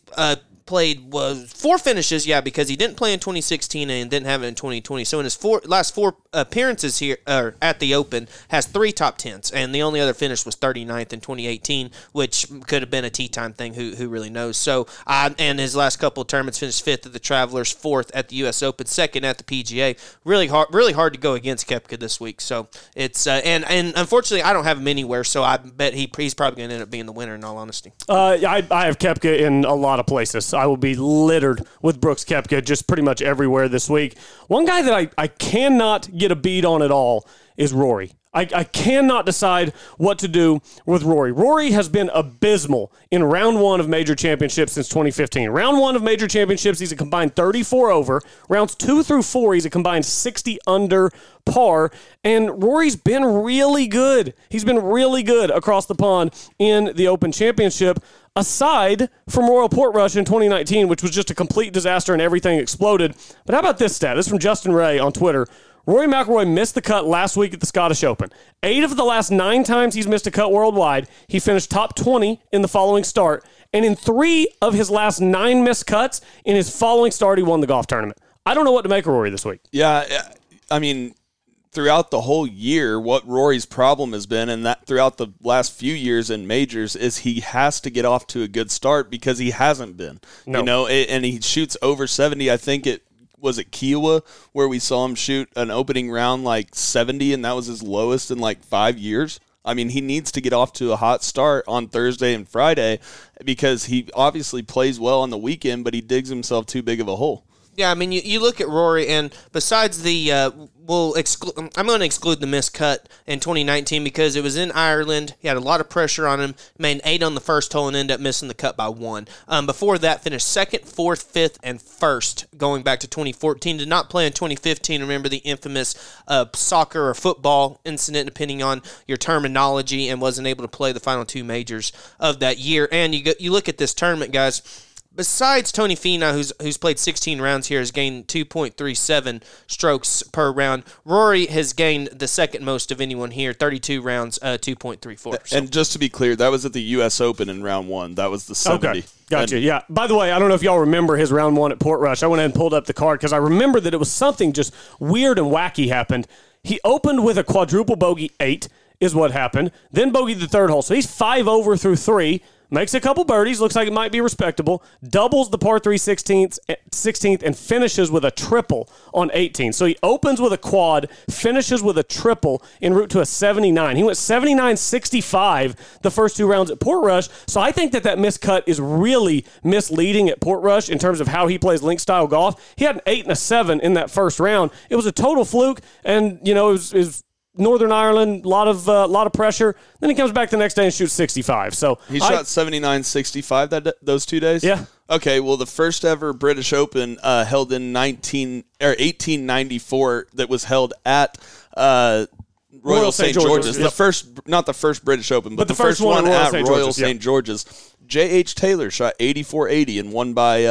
played 4 finishes, because he didn't play in 2016 and didn't have it in 2020. So in his last 4 appearances here at the Open, has 3 top tens, and the only other finish was 39th in 2018, which could have been a tee time thing. Who really knows? So and his last couple of tournaments, finished 5th at the Travelers, 4th at the U.S. Open, 2nd at the PGA. Really hard to go against Koepka this week. So it's and unfortunately I don't have him anywhere. So I bet he's probably going to end up being the winner. In all honesty, I have Koepka in a lot of places. I will be littered with Brooks Koepka just pretty much everywhere this week. One guy that I cannot get a bead on at all is Rory. I cannot decide what to do with Rory. Rory has been abysmal in round 1 of major championships since 2015. Round 1 of major championships, he's a combined 34 over. Rounds 2 through 4, he's a combined 60 under par. And Rory's been really good. He's been really good across the pond in the Open Championship, aside from Royal Portrush in 2019, which was just a complete disaster and everything exploded. But how about this stat? This is from Justin Ray on Twitter. Rory McIlroy missed the cut last week at the Scottish Open. 8 of the last 9 times he's missed a cut worldwide, he finished top 20 in the following start. And in 3 of his last 9 missed cuts, in his following start, he won the golf tournament. I don't know what to make of Rory this week. Yeah, I mean, throughout the whole year, what Rory's problem has been, and that throughout the last few years in majors, is he has to get off to a good start because he hasn't been. No. You know, and he shoots over 70, I think it was at Kiowa, where we saw him shoot an opening round like 70, and that was his lowest in like 5 years. I mean, he needs to get off to a hot start on Thursday and Friday because he obviously plays well on the weekend, but he digs himself too big of a hole. Yeah, I mean, you look at Rory, and besides the I'm going to exclude the missed cut in 2019 because it was in Ireland. He had a lot of pressure on him, made 8 on the first hole and ended up missing the cut by 1. Before that, finished 2nd, 4th, 5th, and 1st going back to 2014. Did not play in 2015. Remember the infamous soccer or football incident, depending on your terminology, and wasn't able to play the final 2 majors of that year. And you look at this tournament, guys. besides Tony Finau, who's played 16 rounds here, has gained 2.37 strokes per round. Rory has gained the second most of anyone here, 32 rounds, 2.34. So. And just to be clear, that was at the U.S. Open in round one. That was the 70. Okay. Gotcha, yeah. By the way, I don't know if y'all remember his round one at Portrush. I went ahead and pulled up the card because I remember that it was something just weird and wacky happened. He opened with a quadruple bogey 8 is what happened, then bogeyed the third hole. So he's 5 over through 3, makes a couple birdies, looks like it might be respectable, doubles the par 3 16th, and finishes with a triple on 18. So he opens with a quad, finishes with a triple en route to a 79. He went 79-65 the first two rounds at Portrush. So I think that miscut is really misleading at Portrush in terms of how he plays link-style golf. He had an 8 and a 7 in that first round. It was a total fluke, and, you know, it was Northern Ireland, a lot of pressure. Then he comes back the next day and shoots 65. So he shot 79-65 those 2 days? Yeah. Okay, well, the first ever British Open held in 1894 that was held at Royal St. George's. Yep. Not the first British Open, but the first one at Royal St. George's. J.H. Taylor shot 84-80 and won by,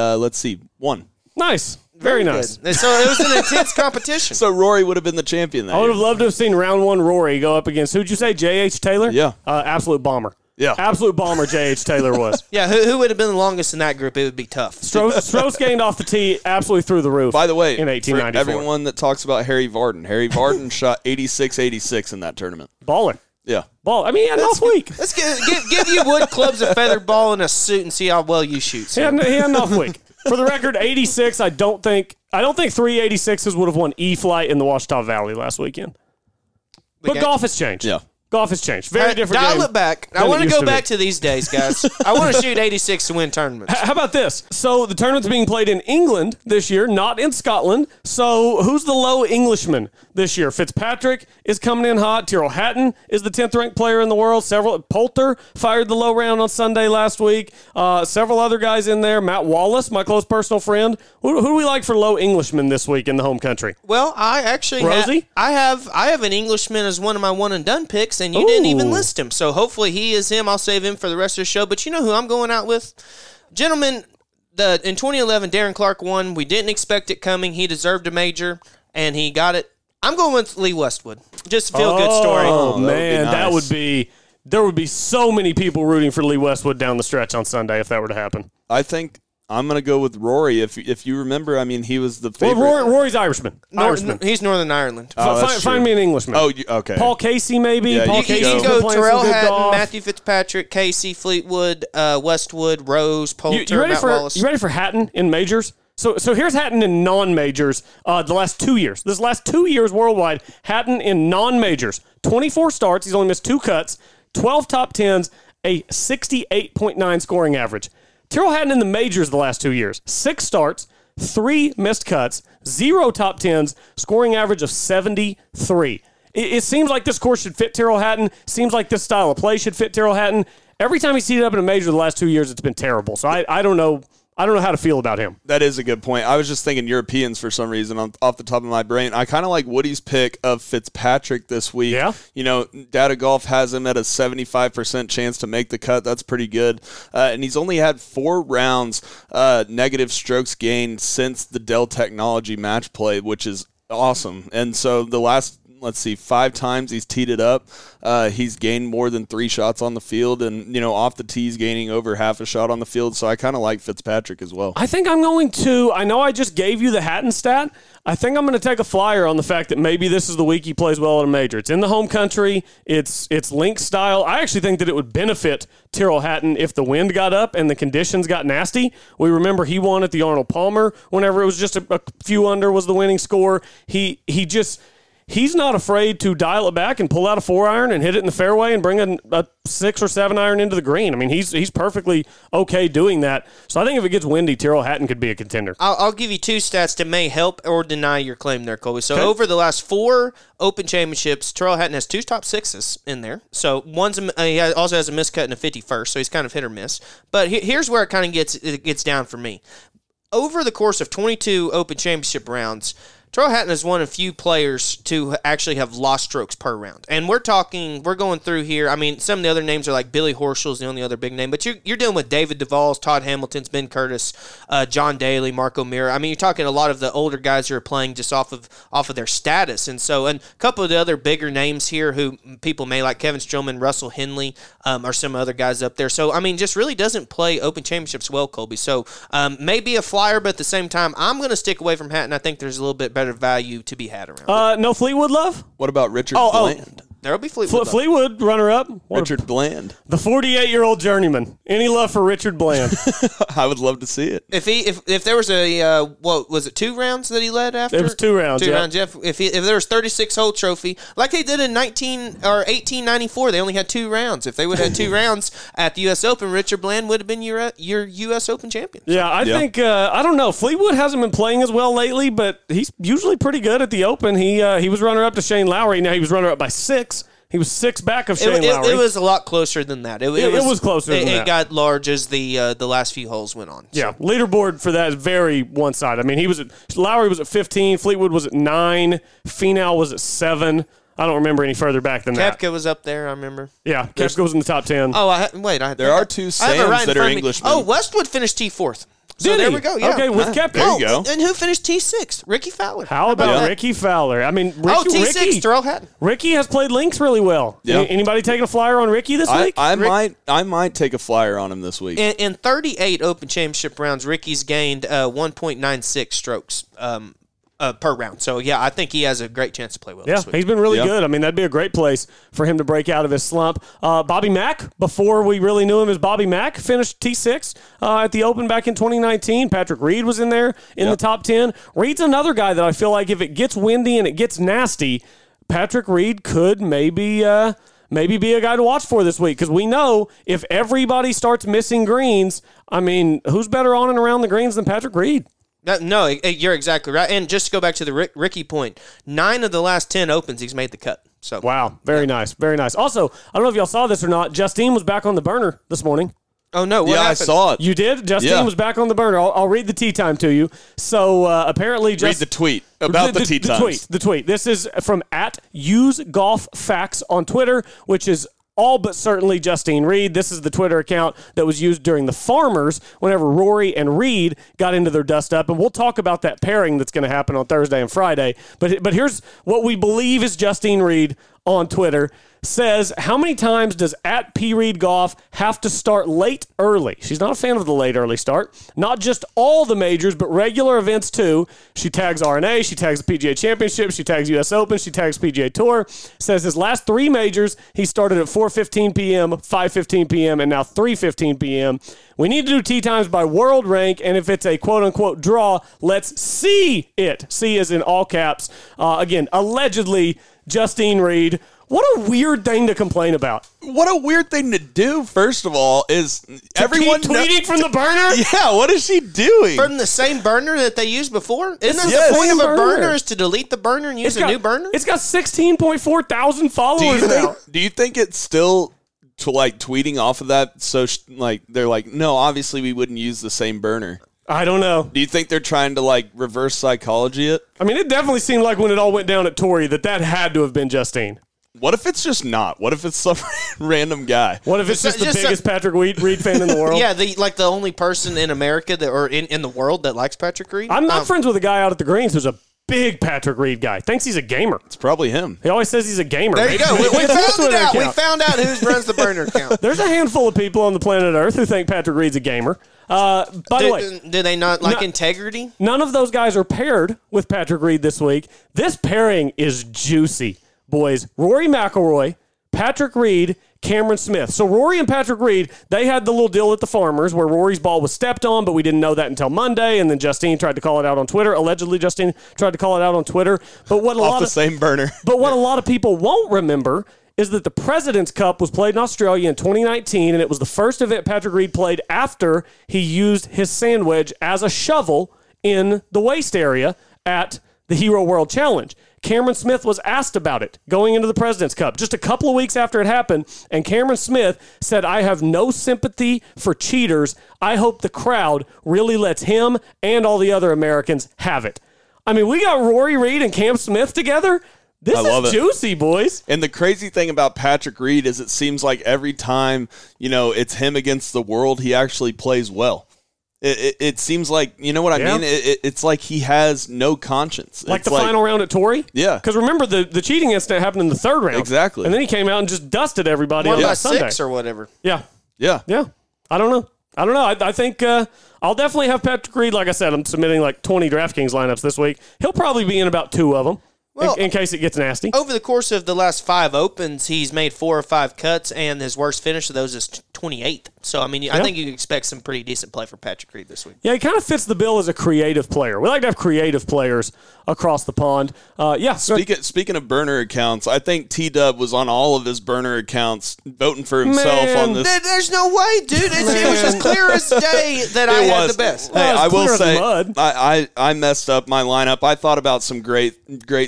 1. Nice. Very nice. Good. So it was an intense competition. So Rory would have been the champion there. I would have loved to have seen round one Rory go up against, who'd you say, J.H. Taylor? Yeah. Absolute bomber. Yeah. Absolute bomber J.H. Taylor was. Yeah, who would have been the longest in that group? It would be tough. Strauss gained off the tee absolutely through the roof. By the way, in 1894. Everyone that talks about Harry Vardon shot 86-86 in that tournament. Baller. Yeah. Ball. I mean, he had an off week. Let's give you wood clubs, a feather ball, and a suit and see how well you shoot. So. He had an off week. For the record, 86, I don't think 386s would have won E-Flight in the Ouachita Valley last weekend. But golf has changed. Yeah. Golf has changed. Very different game. Dial it back. I want to go back to these days, guys. I want to shoot 86 to win tournaments. How about this? So the tournament's being played in England this year, not in Scotland. So who's the low Englishman this year? Fitzpatrick is coming in hot. Tyrrell Hatton is the 10th ranked player in the world. Poulter fired the low round on Sunday last week. Several other guys in there. Matt Wallace, my close personal friend. Who do we like for low Englishman this week in the home country? Well, I actually I have an Englishman as one of my one and done picks. And you didn't even list him. So hopefully he is him. I'll save him for the rest of the show. But you know who I'm going out with? Gentlemen, in 2011, Darren Clarke won. We didn't expect it coming. He deserved a major, and he got it. I'm going with Lee Westwood. Just a feel-good story. Oh, man, that would be nice. There would be so many people rooting for Lee Westwood down the stretch on Sunday if that were to happen. I think I'm going to go with Rory. If you remember, I mean, he was the favorite. Well, Rory's Irishman. He's Northern Ireland. Find me an Englishman. Oh, okay. Paul Casey, maybe. Yeah, Paul Casey. You can go Terrell Hatton, golf. Matthew Fitzpatrick, Casey, Fleetwood, Westwood, Rose, Poulter, Matt Wallace. You ready for Hatton in majors? So here's Hatton in non-majors the last 2 years. This last 2 years worldwide, Hatton in non-majors. 24 starts. He's only missed 2 cuts, 12 top 10s, a 68.9 scoring average. Tyrrell Hatton in the majors the last 2 years. 6 starts, 3 missed cuts, 0 top 10s, scoring average of 73. It seems like this course should fit Tyrrell Hatton. Seems like this style of play should fit Tyrrell Hatton. Every time he's heated up in a major the last 2 years, it's been terrible. So I don't know how to feel about him. That is a good point. I was just thinking Europeans for some reason off the top of my brain. I kind of like Woody's pick of Fitzpatrick this week. Yeah. You know, Data Golf has him at a 75% chance to make the cut. That's pretty good. And he's only had 4 rounds negative strokes gained since the Dell Technology match play, which is awesome. And so the last, 5 times he's teed it up. He's gained more than 3 shots on the field, and, you know, off the tee, he's gaining over half a shot on the field. So I kind of like Fitzpatrick as well. I think I'm going to. I know I just gave you the Hatton stat. I think I'm going to take a flyer on the fact that maybe this is the week he plays well at a major. It's in the home country. It's link style. I actually think that it would benefit Tyrrell Hatton if the wind got up and the conditions got nasty. We remember he won at the Arnold Palmer whenever it was just a few under was the winning score. He's not afraid to dial it back and pull out a 4-iron and hit it in the fairway and bring a 6 or 7-iron into the green. I mean, he's perfectly okay doing that. So I think if it gets windy, Tyrrell Hatton could be a contender. I'll give you 2 stats that may help or deny your claim there, Colby. So over the last 4 Open Championships, Tyrrell Hatton has 2 top 6s in there. So he also has a miscut and a 51st, so he's kind of hit or miss. But here's where it kind of gets down for me. Over the course of 22 Open Championship rounds, Terrell Hatton is one of few players to actually have lost strokes per round. And we're going through here. I mean, some of the other names are like Billy Horschel's the only other big name, but you're dealing with David Duval's, Todd Hamilton's, Ben Curtis, John Daly, Mark O'Meara. I mean, you're talking a lot of the older guys who are playing just off of their status. And so, and a couple of the other bigger names here who people may like, Kevin Stroman, Russell Henley, are some other guys up there. So, I mean, just really doesn't play Open Championships well, Colby. So, maybe a flyer, but at the same time, I'm going to stick away from Hatton. I think there's a little bit better value to be had around. No Fleetwood love? What about Richard Bland? There'll be Fleetwood. Fleetwood, runner-up. Richard Bland. The 48-year-old journeyman. Any love for Richard Bland? I would love to see it. If there was a, what, was it 2 rounds that he led after? It was 2 rounds, Two rounds, Jeff. If there was 36-hole trophy, like they did in 1894, they only had 2 rounds. If they would have had 2 rounds at the U.S. Open, Richard Bland would have been your U.S. Open champion. Yeah, I think, I don't know, Fleetwood hasn't been playing as well lately, but he's usually pretty good at the Open. He was runner-up to Shane Lowry. Now he was runner-up by 6. He was 6 back of Shane Lowry. It was a lot closer than that. It was closer than that. It got large as the last few holes went on. So. Yeah, leaderboard for that is very one-sided. I mean, Lowry was at 15, Fleetwood was at 9, Finau was at 7. I don't remember any further back than that. Koepka was up there, I remember. Yeah, Koepka was in the top 10. Oh, there are 2 Sams that are Englishmen. Oh, Westwood finished T4th. So there we go. Yeah. Okay, with Koepka. There you go. And who finished T6? Rickie Fowler. How about Rickie Fowler? I mean, T6. Terrell Hatton. Rickie has played links really well. Yep. Anybody taking a flyer on Rickie this week? I might take a flyer on him this week. In 38 Open Championship rounds, Rickie's gained 1.96 strokes. Per round. So, yeah, I think he has a great chance to play well this week. He's been really good. I mean, that'd be a great place for him to break out of his slump. Bobby Mack, before we really knew him as Bobby Mack, finished T6 at the Open back in 2019. Patrick Reed was in there in the top 10. Reed's another guy that I feel like if it gets windy and it gets nasty, Patrick Reed could maybe be a guy to watch for this week, because we know if everybody starts missing greens, I mean, who's better on and around the greens than Patrick Reed? No, you're exactly right. And just to go back to the Rickie point, 9 of the last 10 Opens, he's made the cut. So wow, very nice, very nice. Also, I don't know if y'all saw this or not, Justine was back on the burner this morning. Oh, no, what happened? I saw it. You did? Justine was back on the burner. I'll read the tea time to you. So apparently just... Read the tweet about the tea times. The tweet. This is from @UseGolfFacts on Twitter, which is... all but certainly Justine Reed. This is the Twitter account that was used during the Farmers whenever Rory and Reed got into their dust-up, and we'll talk about that pairing that's going to happen on Thursday and Friday. But here's what we believe is Justine Reed on Twitter says, how many times does @PReedGolf have to start late early? She's not a fan of the late early start. Not just all the majors, but regular events too. She tags R&A, she tags the PGA Championship, she tags U.S. Open, she tags PGA Tour. Says his last 3 majors, he started at 4:15 p.m., 5:15 p.m., and now 3:15 p.m. We need to do tee times by world rank, and if it's a quote-unquote draw, let's see it. See is in all caps. Again, allegedly, Justine Reed. What a weird thing to complain about. What a weird thing to do, first of all, is everyone... tweeting from the burner? Yeah, what is she doing? From the same burner that they used before? Isn't that the point of a burner is to delete the burner and use a new burner? It's got 16.4 thousand followers now. Do you think it's still... to like tweeting off of that, so like they're like, no, obviously we wouldn't use the same burner. I don't know. Do you think they're trying to like reverse psychology it? I mean, it definitely seemed like when it all went down at Torrey that had to have been Justine. What if it's just not? What if it's some random guy? What if it's just the biggest Patrick Reed fan in the world? Yeah, the only person in America that or in the world that likes Patrick Reed. I'm not friends with a guy out at the Greens who's a big Patrick Reed guy. Thinks he's a gamer. It's probably him. He always says he's a gamer. There you go. We found it out. We found out who runs the burner account. There's a handful of people on the planet Earth who think Patrick Reed's a gamer. By the way... Do they not like integrity? None of those guys are paired with Patrick Reed this week. This pairing is juicy, boys. Rory McIlroy, Patrick Reed, Cameron Smith. So Rory and Patrick Reed, they had the little deal at the Farmers where Rory's ball was stepped on, but we didn't know that until Monday, and then Justine tried to call it out on Twitter. Allegedly, Justine tried to call it out on Twitter. But what a lot of same burner. But what a lot of people won't remember is that the President's Cup was played in Australia in 2019, and it was the first event Patrick Reed played after he used his sand wedge as a shovel in the waste area at the Hero World Challenge. Cameron Smith was asked about it going into the President's Cup just a couple of weeks after it happened, and Cameron Smith said, I have no sympathy for cheaters. I hope the crowd really lets him and all the other Americans have it. I mean, we got Rory Reed and Cam Smith together. This is juicy, boys. And the crazy thing about Patrick Reed is it seems like every time, you know, it's him against the world, he actually plays well. It seems like, you know what I mean? It's like he has no conscience. Like it's the final round at Torrey? Yeah. Because remember, the cheating incident happened in the third round. Exactly. And then he came out and just dusted everybody on that Sunday. 6 or whatever. Yeah. Yeah. Yeah. I don't know. I think I'll definitely have Patrick Reed. Like I said, I'm submitting like 20 DraftKings lineups this week. He'll probably be in about 2 of them. Well, in case it gets nasty. Over the course of the last 5 opens, he's made 4 or 5 cuts, and his worst finish of those is 28th. So, I mean, I think you can expect some pretty decent play for Patrick Reed this week. Yeah, he kind of fits the bill as a creative player. We like to have creative players across the pond. Speaking of burner accounts, I think T-Dub was on all of his burner accounts voting for himself on this. There's no way, dude. It was as clear as day that I had the best. Hey, I will say, I messed up my lineup. I thought about some great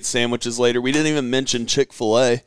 sandwiches later. We didn't even mention Chick-fil-A.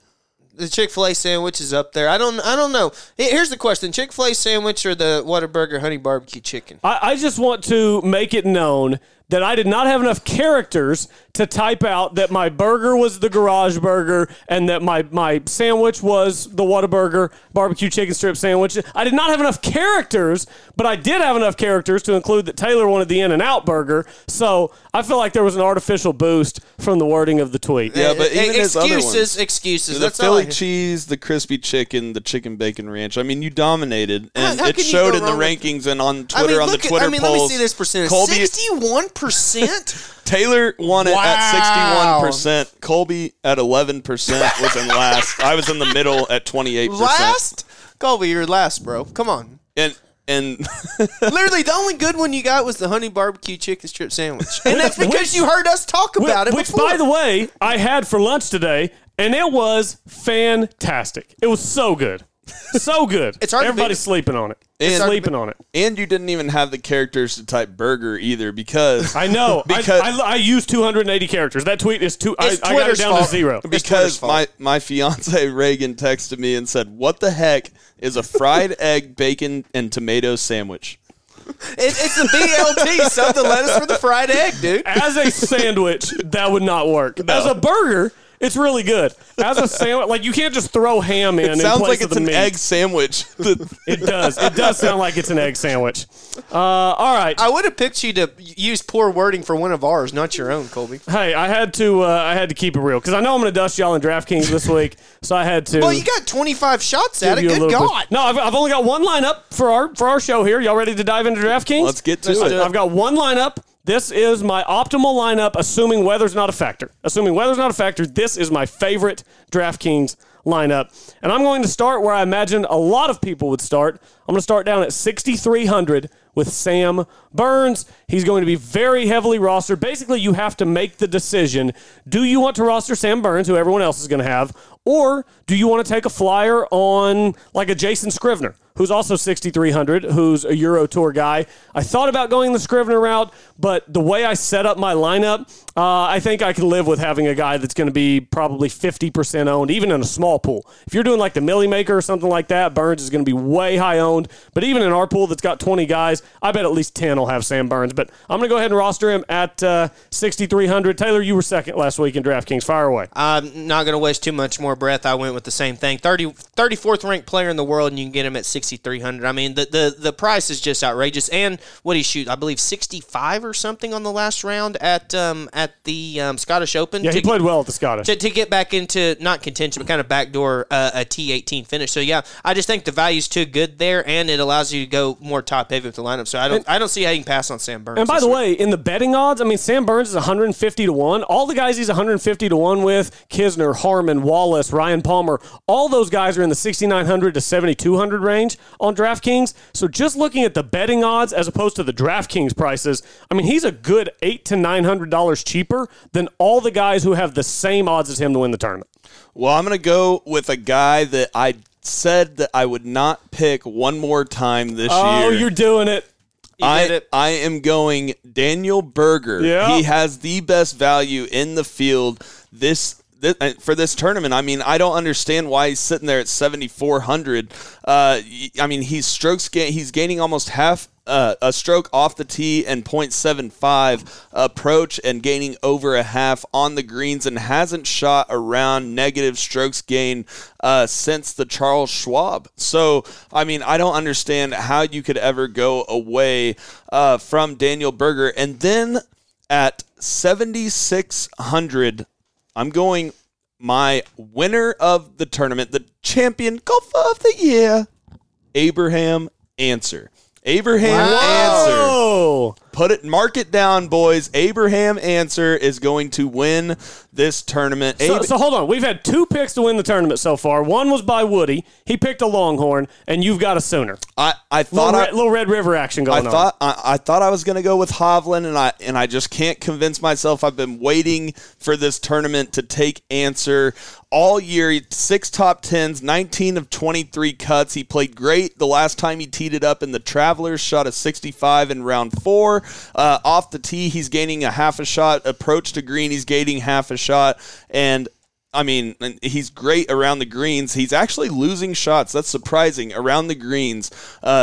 The Chick-fil-A sandwich is up there. I don't know. Here's the question. Chick-fil-A sandwich or the Whataburger honey barbecue chicken? I just want to make it known that I did not have enough characters to type out that my burger was the garage burger and that my sandwich was the Whataburger barbecue chicken strip sandwich. I did not have enough characters, but I did have enough characters to include that Taylor wanted the In-N-Out burger. So I feel like there was an artificial boost from the wording of the tweet. Yeah, but even his other ones. Excuses. The Philly cheese, the crispy chicken, the chicken bacon ranch. I mean, you dominated, and how it showed in the rankings and on Twitter, polls. Let me see this percentage. 61%? Taylor won it at 61%. Colby at 11% was in last. I was in the middle at 28%. Last? Colby, you're last, bro. Come on. And literally the only good one you got was the honey barbecue chicken strip sandwich. And that's because you heard us talk about it before. Which, by the way, I had for lunch today, and it was fantastic. It was so good. So good. It's hard. Everybody's sleeping on it. And you didn't even have the characters to type burger either because... I know. Because I used 280 characters. That tweet is I got it down to 0. Because my fiance Reagan texted me and said, what the heck is a fried egg, bacon, and tomato sandwich? It's a BLT, so the lettuce for the fried egg, dude. As a sandwich, that would not work. No. As a burger... It's really good. As a sandwich, like you can't just throw ham in. It sounds like it's an egg sandwich. It does. It does sound like it's an egg sandwich. All right. I would have picked you to use poor wording for one of ours, not your own, Colby. Hey, I had to keep it real because I know I'm going to dust y'all in DraftKings this week, so I had to. Well, you got 25 shots at it. Good God! No, I've only got one lineup for our show here. Y'all ready to dive into DraftKings? Let's get to it. I've got one lineup. This is my optimal lineup, assuming weather's not a factor. This is my favorite DraftKings lineup. And I'm going to start where I imagine a lot of people would start. I'm going to start down at 6,300 with Sam Burns. He's going to be very heavily rostered. Basically, you have to make the decision. Do you want to roster Sam Burns, who everyone else is going to have, or do you want to take a flyer on like a Jason Scrivener, who's also 6,300, who's a Euro Tour guy? I thought about going the Scrivener route, but the way I set up my lineup, I think I can live with having a guy that's going to be probably 50% owned, even in a small pool. If you're doing like the Millie Maker or something like that, Burns is going to be way high owned. But even in our pool that's got 20 guys, I bet at least 10 will have Sam Burns. But I'm going to go ahead and roster him at 6,300. Taylor, you were second last week in DraftKings. Fire away. I'm not going to waste too much more breath. I went with the same thing. 34th ranked player in the world, and you can get him at 6,300. I mean, the price is just outrageous. And what he shoots, I believe 65 or something on the last round at the Scottish Open. Yeah, he played well at the Scottish. To get back into, not contention, but kind of backdoor a T18 finish. So, yeah, I just think the value's too good there, and it allows you to go more top heavy with the lineup. So, I don't see how you can pass on Sam Burns. And by the way, in the betting odds, I mean, Sam Burns is 150-1. All the guys he's 150-1 with, Kisner, Harmon, Wallace, Ryan Palmer, all those guys are in the 6,900 to 7,200 range on DraftKings. So just looking at the betting odds as opposed to the DraftKings prices, I mean, he's a good $800 to $900 cheaper than all the guys who have the same odds as him to win the tournament. Well, I'm going to go with a guy that I said that I would not pick one more time this year. Oh, you're doing it. I am going Daniel Berger. Yeah. He has the best value in the field for this tournament. I mean, I don't understand why he's sitting there at 7,400. I mean, he's gaining almost half a stroke off the tee and .75 approach, and gaining over a half on the greens, and hasn't shot around negative strokes gain since the Charles Schwab. So, I mean, I don't understand how you could ever go away from Daniel Berger. And then at 7,600, I'm going my winner of the tournament, the champion golfer of the year, Abraham Ancer. Abraham Ancer. Put it, mark it down, boys. Abraham Ancer is going to win this tournament. So hold on. We've had two picks to win the tournament so far. One was by Woody. He picked a Longhorn, and you've got a Sooner. I thought little Red River action going on. I thought I was going to go with Hovland, and I just can't convince myself. I've been waiting for this tournament to take Ancer all year. 6 top 10s, 19 of 23 cuts. He played great the last time he teed it up in the Travelers, shot a 65 in round 4. Off the tee, he's gaining a half a shot. Approach to green, he's gaining half a shot. And, I mean, he's great around the greens. He's actually losing shots. That's surprising. Around the greens,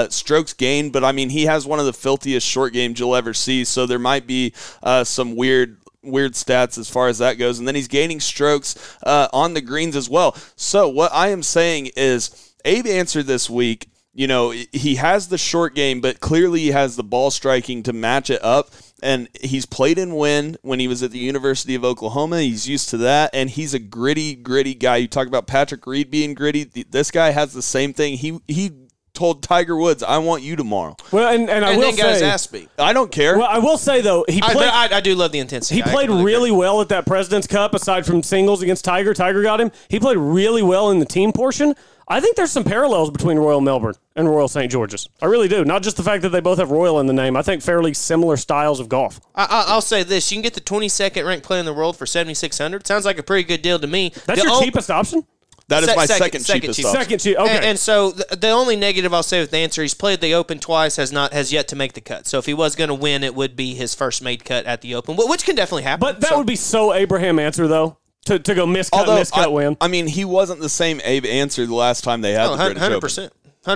strokes gained. But, I mean, he has one of the filthiest short games you'll ever see. So there might be some weird stats as far as that goes. And then he's gaining strokes on the greens as well. So what I am saying is Abe Ancer this week, you know, he has the short game, but clearly he has the ball striking to match it up. And he's played in wind when he was at the University of Oklahoma. He's used to that, and he's a gritty, gritty guy. You talk about Patrick Reed being gritty. This guy has the same thing. He told Tiger Woods, "I want you tomorrow." Well, and I will say, guys asked me. I don't care. Well, I will say though, he played. I do love the intensity. He played really well at that President's Cup. Aside from singles against Tiger, Tiger got him. He played really well in the team portion. I think there's some parallels between Royal Melbourne and Royal St. George's. I really do. Not just the fact that they both have Royal in the name. I think fairly similar styles of golf. I'll say this. You can get the 22nd ranked player in the world for $7,600. Sounds like a pretty good deal to me. That's your cheapest option? That is my second cheapest option. Okay. And so the only negative I'll say with the Ancer, he's played the Open twice, has yet to make the cut. So if he was going to win, it would be his first made cut at the Open, which can definitely happen. But that would be so Abraham Ancer, though. To go miscut win. I mean, he wasn't the same Abe Ancer the last time they had the British Open. 100%.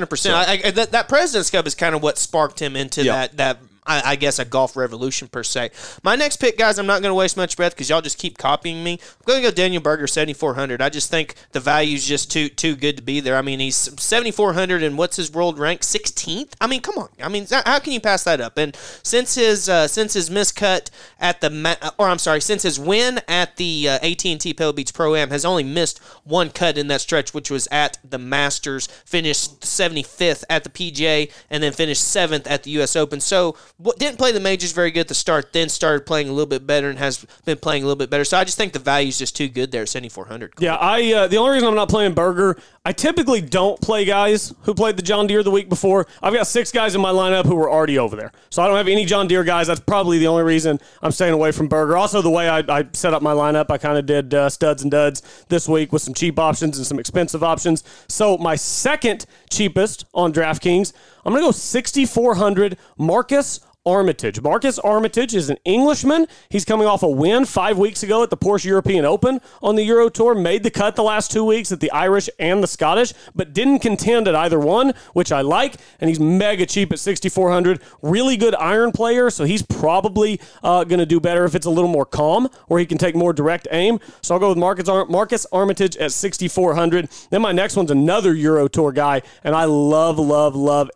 100%. So. That President's Cup is kind of what sparked him into that I guess, a golf revolution, per se. My next pick, guys, I'm not going to waste much breath because y'all just keep copying me. I'm going to go Daniel Berger, 7,400. I just think the value's just too good to be there. I mean, he's 7,400, and what's his world rank? 16th? I mean, come on. I mean, how can you pass that up? And since his win at the AT&T Pebble Beach Pro-Am, has only missed one cut in that stretch, which was at the Masters, finished 75th at the PGA, and then finished 7th at the U.S. Open. So, didn't play the majors very good at the start, then started playing a little bit better and has been playing a little bit better. So I just think the value's just too good there at 7,400. Yeah, the only reason I'm not playing Berger, I typically don't play guys who played the John Deere the week before. I've got 6 guys in my lineup who were already over there. So I don't have any John Deere guys. That's probably the only reason I'm staying away from Berger. Also, the way I set up my lineup, I kind of did studs and duds this week with some cheap options and some expensive options. So my second cheapest on DraftKings, I'm going to go 6,400, Marcus Armitage. Marcus Armitage is an Englishman. He's coming off a win 5 weeks ago at the Porsche European Open on the Euro Tour, made the cut the last 2 weeks at the Irish and the Scottish, but didn't contend at either one, which I like, and he's mega cheap at 6,400. Really good iron player, so he's probably going to do better if it's a little more calm, where he can take more direct aim. So I'll go with Marcus Armitage at 6,400. Then my next one's another Euro Tour guy, and I love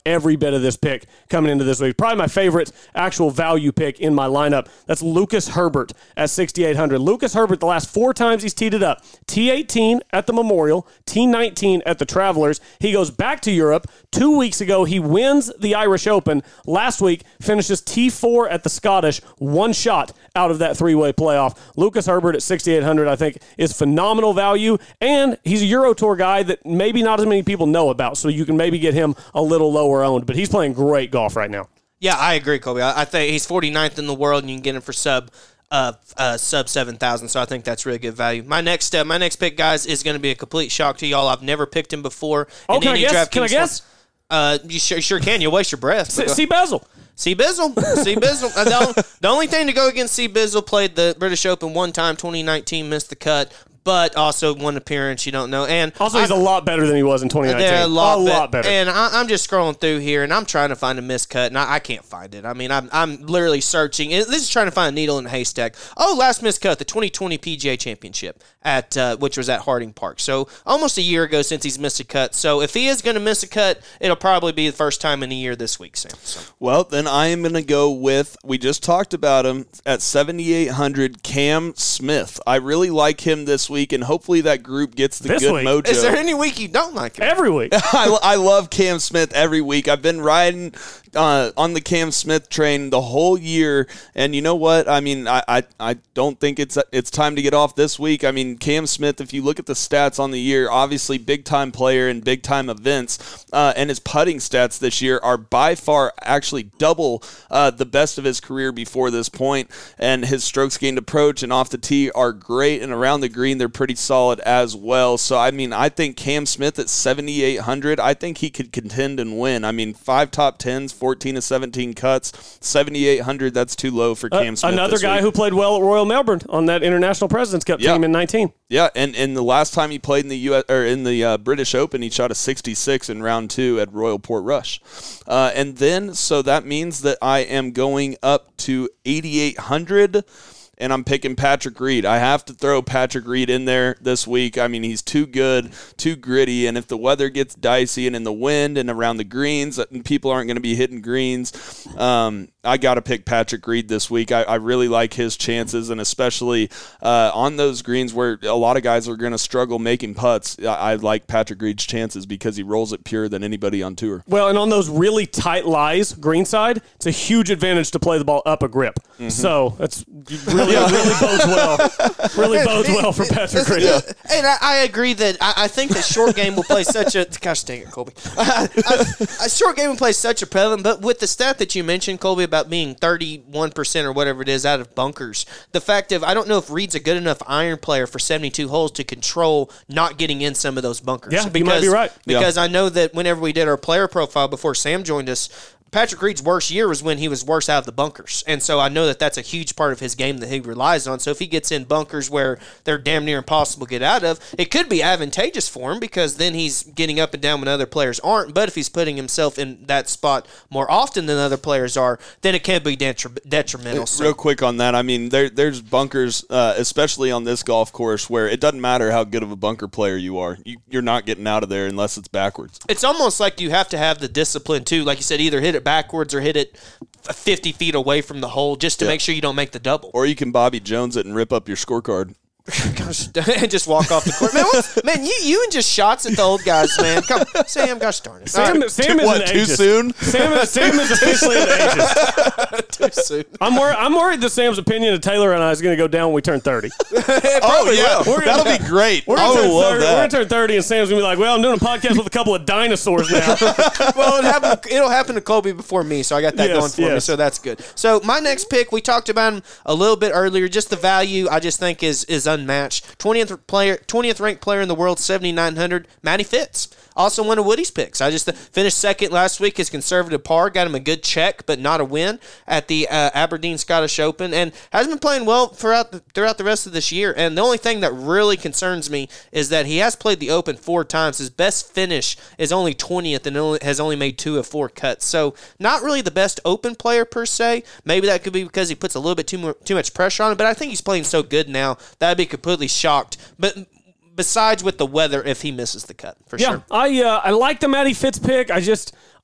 every bit of this pick coming into this week. Probably my favorite actual value pick in my lineup. That's Lucas Herbert at 6,800. Lucas Herbert, the last 4 times he's teed it up, T18 at the Memorial, T19 at the Travelers. He goes back to Europe. 2 weeks ago, he wins the Irish Open. Last week, finishes T4 at the Scottish, one shot out of that three-way playoff. Lucas Herbert at 6,800, I think, is phenomenal value, and he's a Euro Tour guy that maybe not as many people know about, so you can maybe get him a little lower owned, but he's playing great golf right now. Yeah, I agree, Colby. I think he's 49th in the world, and you can get him for sub 7,000. So I think that's really good value. My next pick, guys, is going to be a complete shock to y'all. I've never picked him before. Oh, can I guess? You sure can. You waste your breath. C. Bizzle. The only thing to go against C. Bizzle, played the British Open one time, 2019, missed the cut. but also one appearance you don't know. And also, he's a lot better than he was in 2019. A lot better. And I'm just scrolling through here, and I'm trying to find a miscut, and I can't find it. I mean, I'm literally searching. And this is trying to find a needle in a haystack. Oh, last miscut, the 2020 PGA Championship, at which was at Harding Park. So almost a year ago since he's missed a cut. So if he is going to miss a cut, it'll probably be the first time in a year this week, Sam. So. Well, then I am going to go with, we just talked about him, at 7,800, Cam Smith. I really like him this week, and hopefully that group gets the good mojo. Is there any week you don't like him? Every week. I love Cam Smith every week. I've been riding on the Cam Smith train the whole year, and you know what? I mean, I don't think it's time to get off this week. I mean, Cam Smith, if you look at the stats on the year, obviously big-time player in big-time events, and his putting stats this year are by far actually double the best of his career before this point, and his strokes gained approach and off the tee are great, and around the green they're pretty solid as well. So, I mean, I think Cam Smith at 7,800, I think he could contend and win. I mean, 5 top 10s, 14 of 17 cuts, 7,800, that's too low for Cam Smith. Another guy who played well at Royal Melbourne on that International President's Cup team in 19. Yeah, and the last time he played in the US or in the British Open, he shot a 66 in round 2 at Royal Portrush. And then, so that means that I am going up to 8,800, and I'm picking Patrick Reed. I have to throw Patrick Reed in there this week. I mean, he's too good, too gritty, and if the weather gets dicey and in the wind and around the greens, and people aren't going to be hitting greens, I got to pick Patrick Reed this week. I really like his chances, and especially on those greens where a lot of guys are going to struggle making putts, I like Patrick Reed's chances because he rolls it purer than anybody on tour. Well, and on those really tight lies, greenside, it's a huge advantage to play the ball up a grip. Mm-hmm. So that's really... really bodes well. Really bodes well for Patrick Reed. And I agree that I think that short game will play such a... Gosh dang it, Colby. A short game will play such a prevalent, but with the stat that you mentioned, Colby, about being 31% or whatever it is out of bunkers, the fact of I don't know if Reed's a good enough iron player for 72 holes to control not getting in some of those bunkers. Yeah, because, you might be right. Because I know that whenever we did our player profile before Sam joined us, Patrick Reed's worst year was when he was worse out of the bunkers. And so I know that that's a huge part of his game that he relies on. So if he gets in bunkers where they're damn near impossible to get out of, it could be advantageous for him because then he's getting up and down when other players aren't. But if he's putting himself in that spot more often than other players are, then it can be detrimental. So. Real quick on that, I mean, there's bunkers, especially on this golf course, where it doesn't matter how good of a bunker player you are. You're not getting out of there unless it's backwards. It's almost like you have to have the discipline, too. Like you said, either hit it backwards or hit it 50 feet away from the hole just to make sure you don't make the double. Or you can Bobby Jones it and rip up your scorecard. Gosh, and just walk off the court. Man, you and just shots at the old guys, man. Come, Sam, gosh darn it. Sam is what, an ageist. Too soon? Sam is officially an ageist. Too soon. I'm worried that Sam's opinion of Taylor and I is going to go down when we turn 30. That'll be great. We're going to turn 30 and Sam's going to be like, well, I'm doing a podcast with a couple of dinosaurs now. Well, it'll happen to Colby before me, so I got that going for me, so that's good. So my next pick, we talked about him a little bit earlier, just the value I just think is unmatched. 20th ranked player in the world, 7,900, Matty Fitz. Also one of Woody's picks. I just finished second last week. His conservative par got him a good check, but not a win at the Aberdeen Scottish Open, and has been playing well throughout the rest of this year. And the only thing that really concerns me is that he has played the Open 4 times. His best finish is only 20th and has only made 2 of 4 cuts. So not really the best Open player per se. Maybe that could be because he puts a little bit too much pressure on it, but I think he's playing so good now that I'd be completely shocked. But besides with the weather, if he misses the cut, for sure. Yeah, I like the Matty Fitz pick. I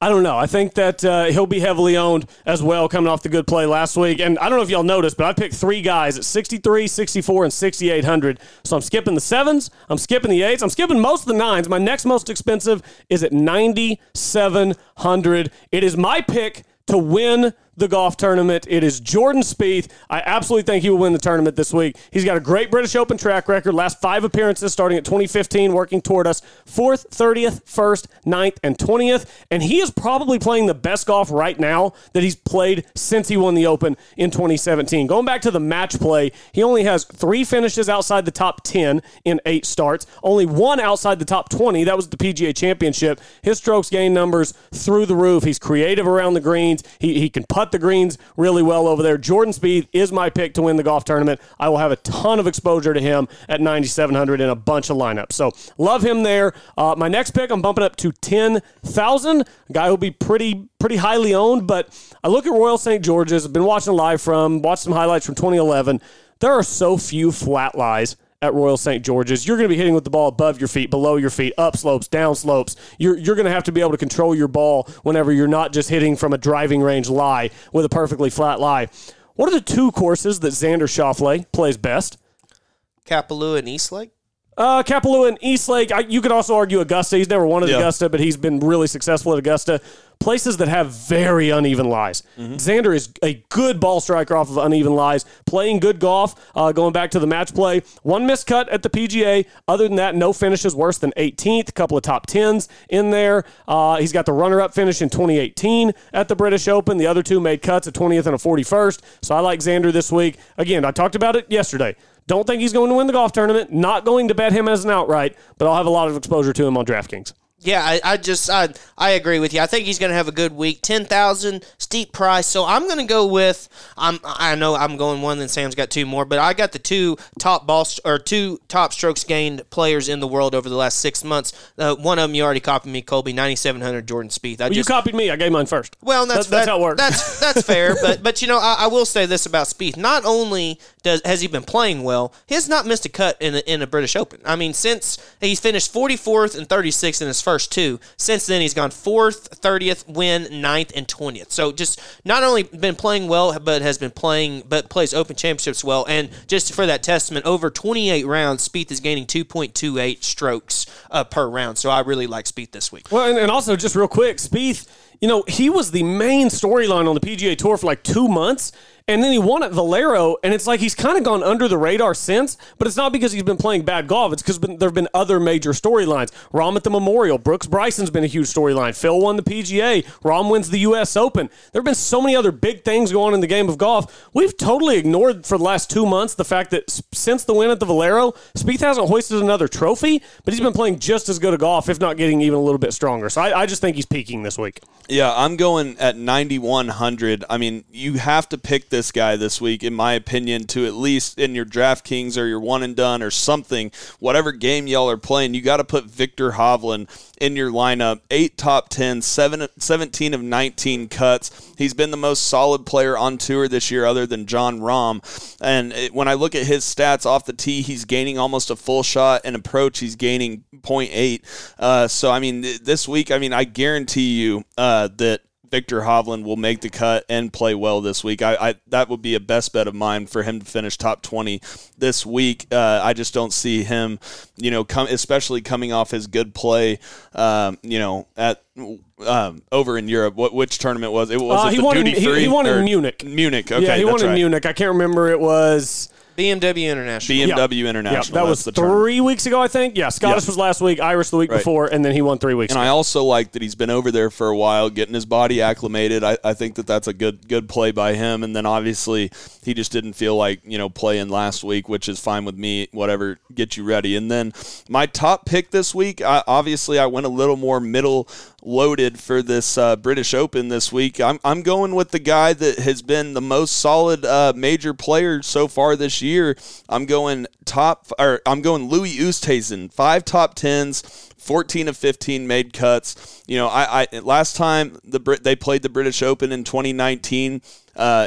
don't know. I think that he'll be heavily owned as well, coming off the good play last week. And I don't know if y'all noticed, but I picked 3 guys at 63, 64, and 6,800. So I'm skipping the 7s. I'm skipping the 8s. I'm skipping most of the 9s. My next most expensive is at 9,700. It is my pick to win the golf tournament. It is Jordan Spieth. I absolutely think he will win the tournament this week. He's got a great British Open track record. Last 5 appearances starting at 2015, working toward us 4th, 30th, 1st, 9th, and 20th. And he is probably playing the best golf right now that he's played since he won the Open in 2017. Going back to the match play, he only has 3 finishes outside the top 10 in 8 starts, only 1 outside the top 20. That was the PGA Championship. His strokes gain numbers through the roof. He's creative around the greens. He can putt cut the greens really well over there. Jordan Spieth is my pick to win the golf tournament. I will have a ton of exposure to him at 9,700 in a bunch of lineups. So love him there. My next pick, I'm bumping up to 10,000. A guy who'll be pretty highly owned, but I look at Royal St. George's. I've been watching live from, watched some highlights from 2011. There are so few flat lies at Royal St. George's. You're going to be hitting with the ball above your feet, below your feet, up slopes, down slopes. You're going to have to be able to control your ball whenever you're not just hitting from a driving range lie with a perfectly flat lie. What are the two courses that Xander Schauffele plays best? Kapalua and Eastlake? Kapalua and Eastlake. You could also argue Augusta. He's never won at Augusta, but he's been really successful at Augusta. Places that have very uneven lies. Mm-hmm. Xander is a good ball striker off of uneven lies, playing good golf, going back to the match play. One miscut at the PGA. Other than that, no finishes worse than 18th. A couple of top 10s in there. He's got the runner-up finish in 2018 at the British Open. The other two made cuts, a 20th and a 41st. So I like Xander this week. Again, I talked about it yesterday. Don't think he's going to win the golf tournament. Not going to bet him as an outright, but I'll have a lot of exposure to him on DraftKings. Yeah, I agree with you. I think he's going to have a good week. 10,000, steep price. So I'm going to go with I know I'm going one, then Sam's got two more, but I got the two top strokes gained players in the world over the last 6 months. One of them you already copied me, Colby, 9,700 Jordan Spieth. You copied me. I gave mine first. Well, that's how it works. That's fair. But I will say this about Spieth. Not only has he been playing well, he has not missed a cut in a British Open. I mean, since he's finished 44th and 36th in his first two. Since then, he's gone 4th, 30th, win, 9th, and 20th. So just not only been playing well, but plays Open Championships well. And just for that testament, over 28 rounds, Spieth is gaining 2.28 strokes per round. So I really like Spieth this week. Well, and also just real quick, Spieth, he was the main storyline on the PGA Tour for like 2 months. And then he won at Valero, and it's like he's kind of gone under the radar since, but it's not because he's been playing bad golf. It's because there have been other major storylines. Rahm at the Memorial. Brooks Bryson's been a huge storyline. Phil won the PGA. Rahm wins the U.S. Open. There have been so many other big things going on in the game of golf. We've totally ignored for the last 2 months the fact that since the win at the Valero, Spieth hasn't hoisted another trophy, but he's been playing just as good a golf, if not getting even a little bit stronger. So I just think he's peaking this week. Yeah, I'm going at 9,100. I mean, you have to pick this guy this week, in my opinion, to at least in your DraftKings or your one and done or something, whatever game y'all are playing, you got to put Viktor Hovland in your lineup. 8 top 10, 17 of 19 cuts. He's been the most solid player on tour this year other than John Rahm. And when I look at his stats off the tee, he's gaining almost a full shot, and approach he's gaining 0.8. So, I mean, this week, I mean, I guarantee you that Viktor Hovland will make the cut and play well this week. That would be a best bet of mine for him to finish top 20 this week. I just don't see him, especially coming off his good play, at over in Europe. Which tournament was it? Was it the duty free? He won in Munich. Munich. Okay, yeah, he won in Munich. I can't remember. It was BMW International. That was 3 weeks ago, I think. Yeah, Scottish was last week, Irish the week before, and then he won 3 weeks ago. And I also like that he's been over there for a while, getting his body acclimated. I think that's a good play by him. And then, obviously, he just didn't feel like, playing last week, which is fine with me, whatever, get you ready. And then my top pick this week, I went a little more middle loaded for this British Open this week. I'm going with the guy that has been the most solid major player so far this year. I'm going Louis Oosthuizen. 5 top 10s, 14 of 15 made cuts. Last time they played the British Open in 2019,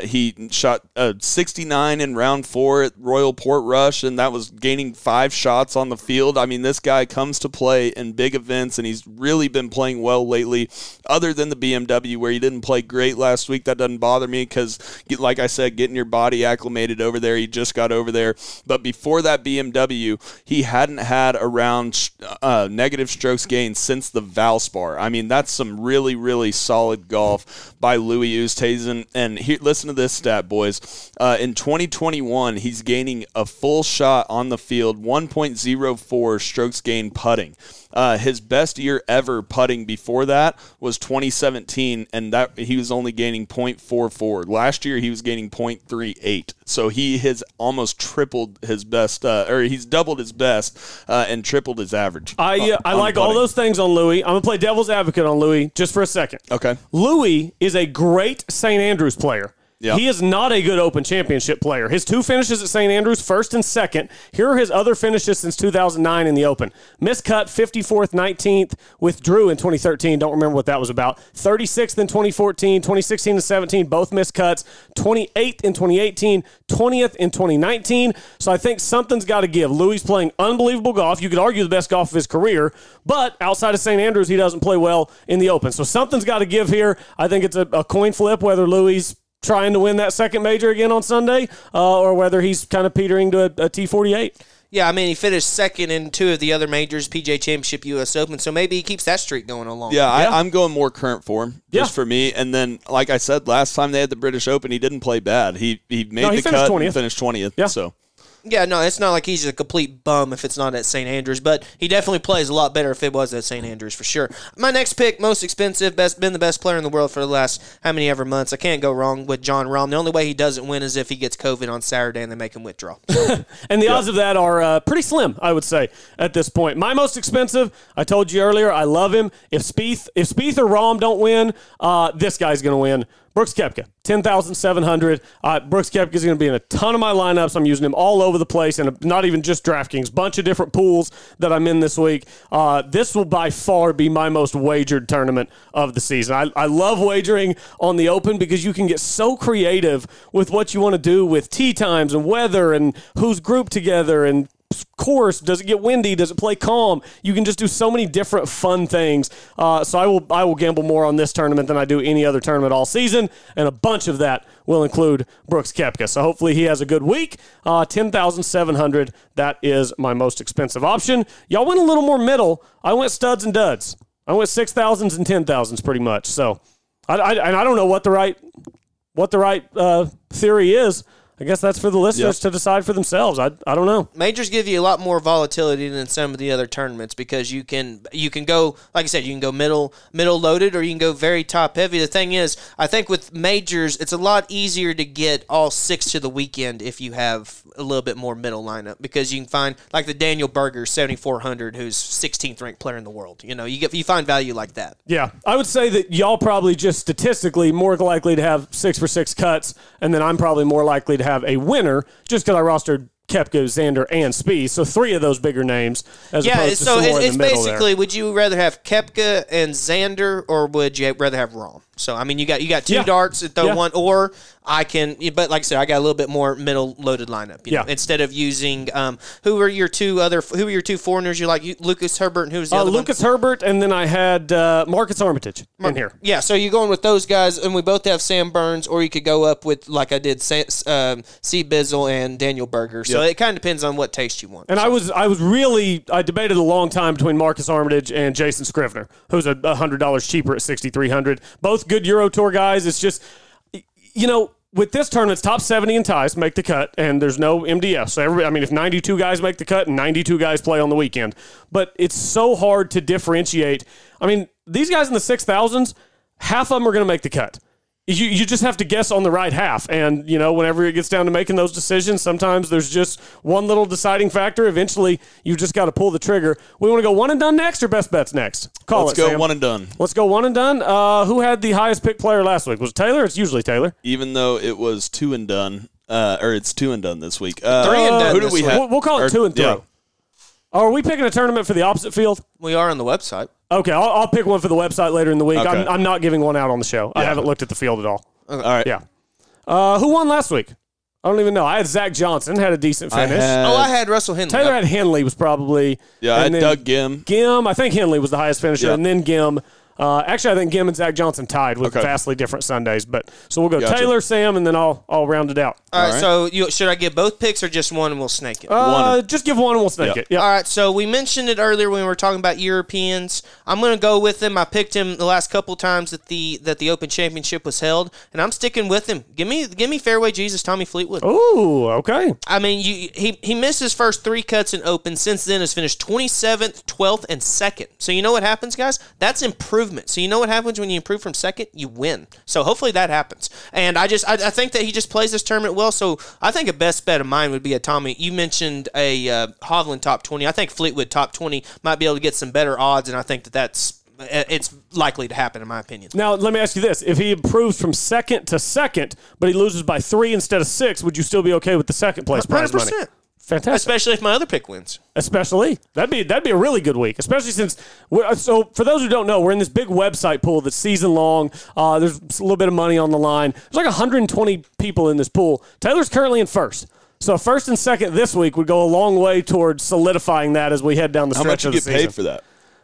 he shot 69 in round 4 at Royal Portrush, and that was gaining 5 shots on the field. I mean, this guy comes to play in big events, and he's really been playing well lately, other than the BMW, where he didn't play great last week. That doesn't bother me because, like I said, getting your body acclimated over there, he just got over there. But before that BMW, he hadn't had around negative strokes gained since the Valspar. I mean, that's some really, really solid golf by Louis Oosthuizen. And here, listen to this stat, boys. In 2021, he's gaining a full shot on the field, 1.04 strokes gained putting. His best year ever putting before that was 2017, and that he was only gaining 0.44. Last year he was gaining 0.38. So he has almost tripled his best, or he's doubled his best and tripled his average. I like putting all those things on Louis. I'm going to play devil's advocate on Louis just for a second. Okay. Louis is a great St. Andrews player. Yep. He is not a good Open Championship player. His two finishes at St. Andrews, first and second. Here are his other finishes since 2009 in the Open. Miscut, 54th, 19th, withdrew in 2013. Don't remember what that was about. 36th in 2014, 2016 and 17, both miscuts. 28th in 2018, 20th in 2019. So I think something's got to give. Louis playing unbelievable golf. You could argue the best golf of his career, but outside of St. Andrews, he doesn't play well in the Open. So something's got to give here. I think it's a coin flip whether Louis trying to win that second major again on Sunday, or whether he's kind of petering to a T48. Yeah, I mean, he finished second in two of the other majors, PGA Championship, U.S. Open, so maybe he keeps that streak going along. Yeah, yeah. I'm going more current form, just for me. And then, like I said, last time they had the British Open, he didn't play bad. He made the cut 20th. And finished 20th. Yeah. So. Yeah, no, it's not like he's a complete bum if it's not at St. Andrews, but he definitely plays a lot better if it was at St. Andrews for sure. My next pick, most expensive, been the best player in the world for the last how many ever months. I can't go wrong with John Rahm. The only way he doesn't win is if he gets COVID on Saturday and they make him withdraw. And the odds of that are pretty slim, I would say, at this point. My most expensive, I told you earlier, I love him. If Spieth or Rahm don't win, this guy's going to win. Brooks Koepka, 10,700. Brooks Koepka is going to be in a ton of my lineups. I'm using him all over the place, and not even just DraftKings. Bunch of different pools that I'm in this week. This will by far be my most wagered tournament of the season. I love wagering on the Open because you can get so creative with what you want to do with tee times and weather and who's grouped together and course. Does it get windy? Does it play calm? You can just do so many different fun things. So I will gamble more on this tournament than I do any other tournament all season, and a bunch of that will include Brooks Koepka. So hopefully he has a good week. 10,700, that is my most expensive option. Y'all went a little more middle. I went studs and duds. I went 6,000s and 10,000s pretty much. So I don't know what the right theory is. I guess that's for the listeners to decide for themselves. I don't know. Majors give you a lot more volatility than some of the other tournaments because you can go, like I said, you can go middle loaded or you can go very top heavy. The thing is, I think with majors, it's a lot easier to get all six to the weekend if you have a little bit more middle lineup because you can find like the Daniel Berger 7,400, who's 16th ranked player in the world. You know, you find value like that. Yeah, I would say that y'all probably just statistically more likely to have 6 for 6 cuts, and then I'm probably more likely to have a winner just because I rostered Koepka, Xander, and Spieth. So three of those bigger names as opposed to some more in the middle there. Yeah, so it's basically, would you rather have Koepka and Xander or would you rather have Rahm? So, I mean, you got two darts at the one, or I can, but like I said, I got a little bit more middle-loaded lineup. You know, instead of using, who are your two foreigners? You're like Lucas Herbert, and who was the other Lucas one? Herbert, and then I had Marcus Armitage in here. Yeah, so you're going with those guys, and we both have Sam Burns, or you could go up with, like I did, C. Bizzle and Daniel Berger. So it kind of depends on what taste you want. And so. I debated a long time between Marcus Armitage and Jason Scrivener, who's $100 cheaper at 6,300. Both good Euro Tour guys. It's just, you know, with this tournament, it's top 70 in ties make the cut, and there's no MDF. So, if 92 guys make the cut and 92 guys play on the weekend. But it's so hard to differentiate. I mean, these guys in the 6,000s, half of them are going to make the cut. You just have to guess on the right half. And, you know, whenever it gets down to making those decisions, sometimes there's just one little deciding factor. Eventually, you just got to pull the trigger. We want to go one and done next or best bets next? Let's go, Sam. One and done. Let's go one and done. Who had the highest pick player last week? Was it Taylor? It's usually Taylor. Even though it was two and done, or it's two and done this week. Three and done. Who do we have? We'll call it two and three. Yeah. Are we picking a tournament for the opposite field? We are on the website. Okay, I'll pick one for the website later in the week. Okay. I'm not giving one out on the show. Yeah. I haven't looked at the field at all. Okay. All right. Yeah. Who won last week? I don't even know. I had Zach Johnson, had a decent finish. I had Russell Henley. Taylor had Henley was probably. Yeah, I had Doug Gim. I think Henley was the highest finisher, and then Gim. Actually, I think Kim and Zach Johnson tied with vastly different Sundays. But so we'll go Taylor, Sam, and then I'll round it out. All right. So should I give both picks or just one and we'll snake it? One. Just give one and we'll snake it. Yep. All right. So we mentioned it earlier when we were talking about Europeans. I'm going to go with him. I picked him the last couple times that the Open Championship was held, and I'm sticking with him. Give me Fairway Jesus, Tommy Fleetwood. Oh, okay. I mean, he missed his first three cuts in Open. Since then, has finished 27th, 12th, and 2nd. So you know what happens, guys? That's improvement. So you know what happens when you improve from second? You win. So hopefully that happens. And I think that he just plays this tournament well. So I think a best bet of mine would be a Tommy. You mentioned a Hovland top 20. I think Fleetwood top 20 might be able to get some better odds, and I think that's... it's likely to happen, in my opinion. Now, let me ask you this. If he improves from second to second, but he loses by 3 instead of 6, would you still be okay with the second place 100%. Prize money? 100%. Fantastic. Especially if my other pick wins. Especially. That'd be a really good week, especially since – so for those who don't know, we're in this big website pool that's season-long. There's a little bit of money on the line. There's like 120 people in this pool. Taylor's currently in first. So first and second this week would go a long way towards solidifying that as we head down the stretch of the season. How much do you get paid for that?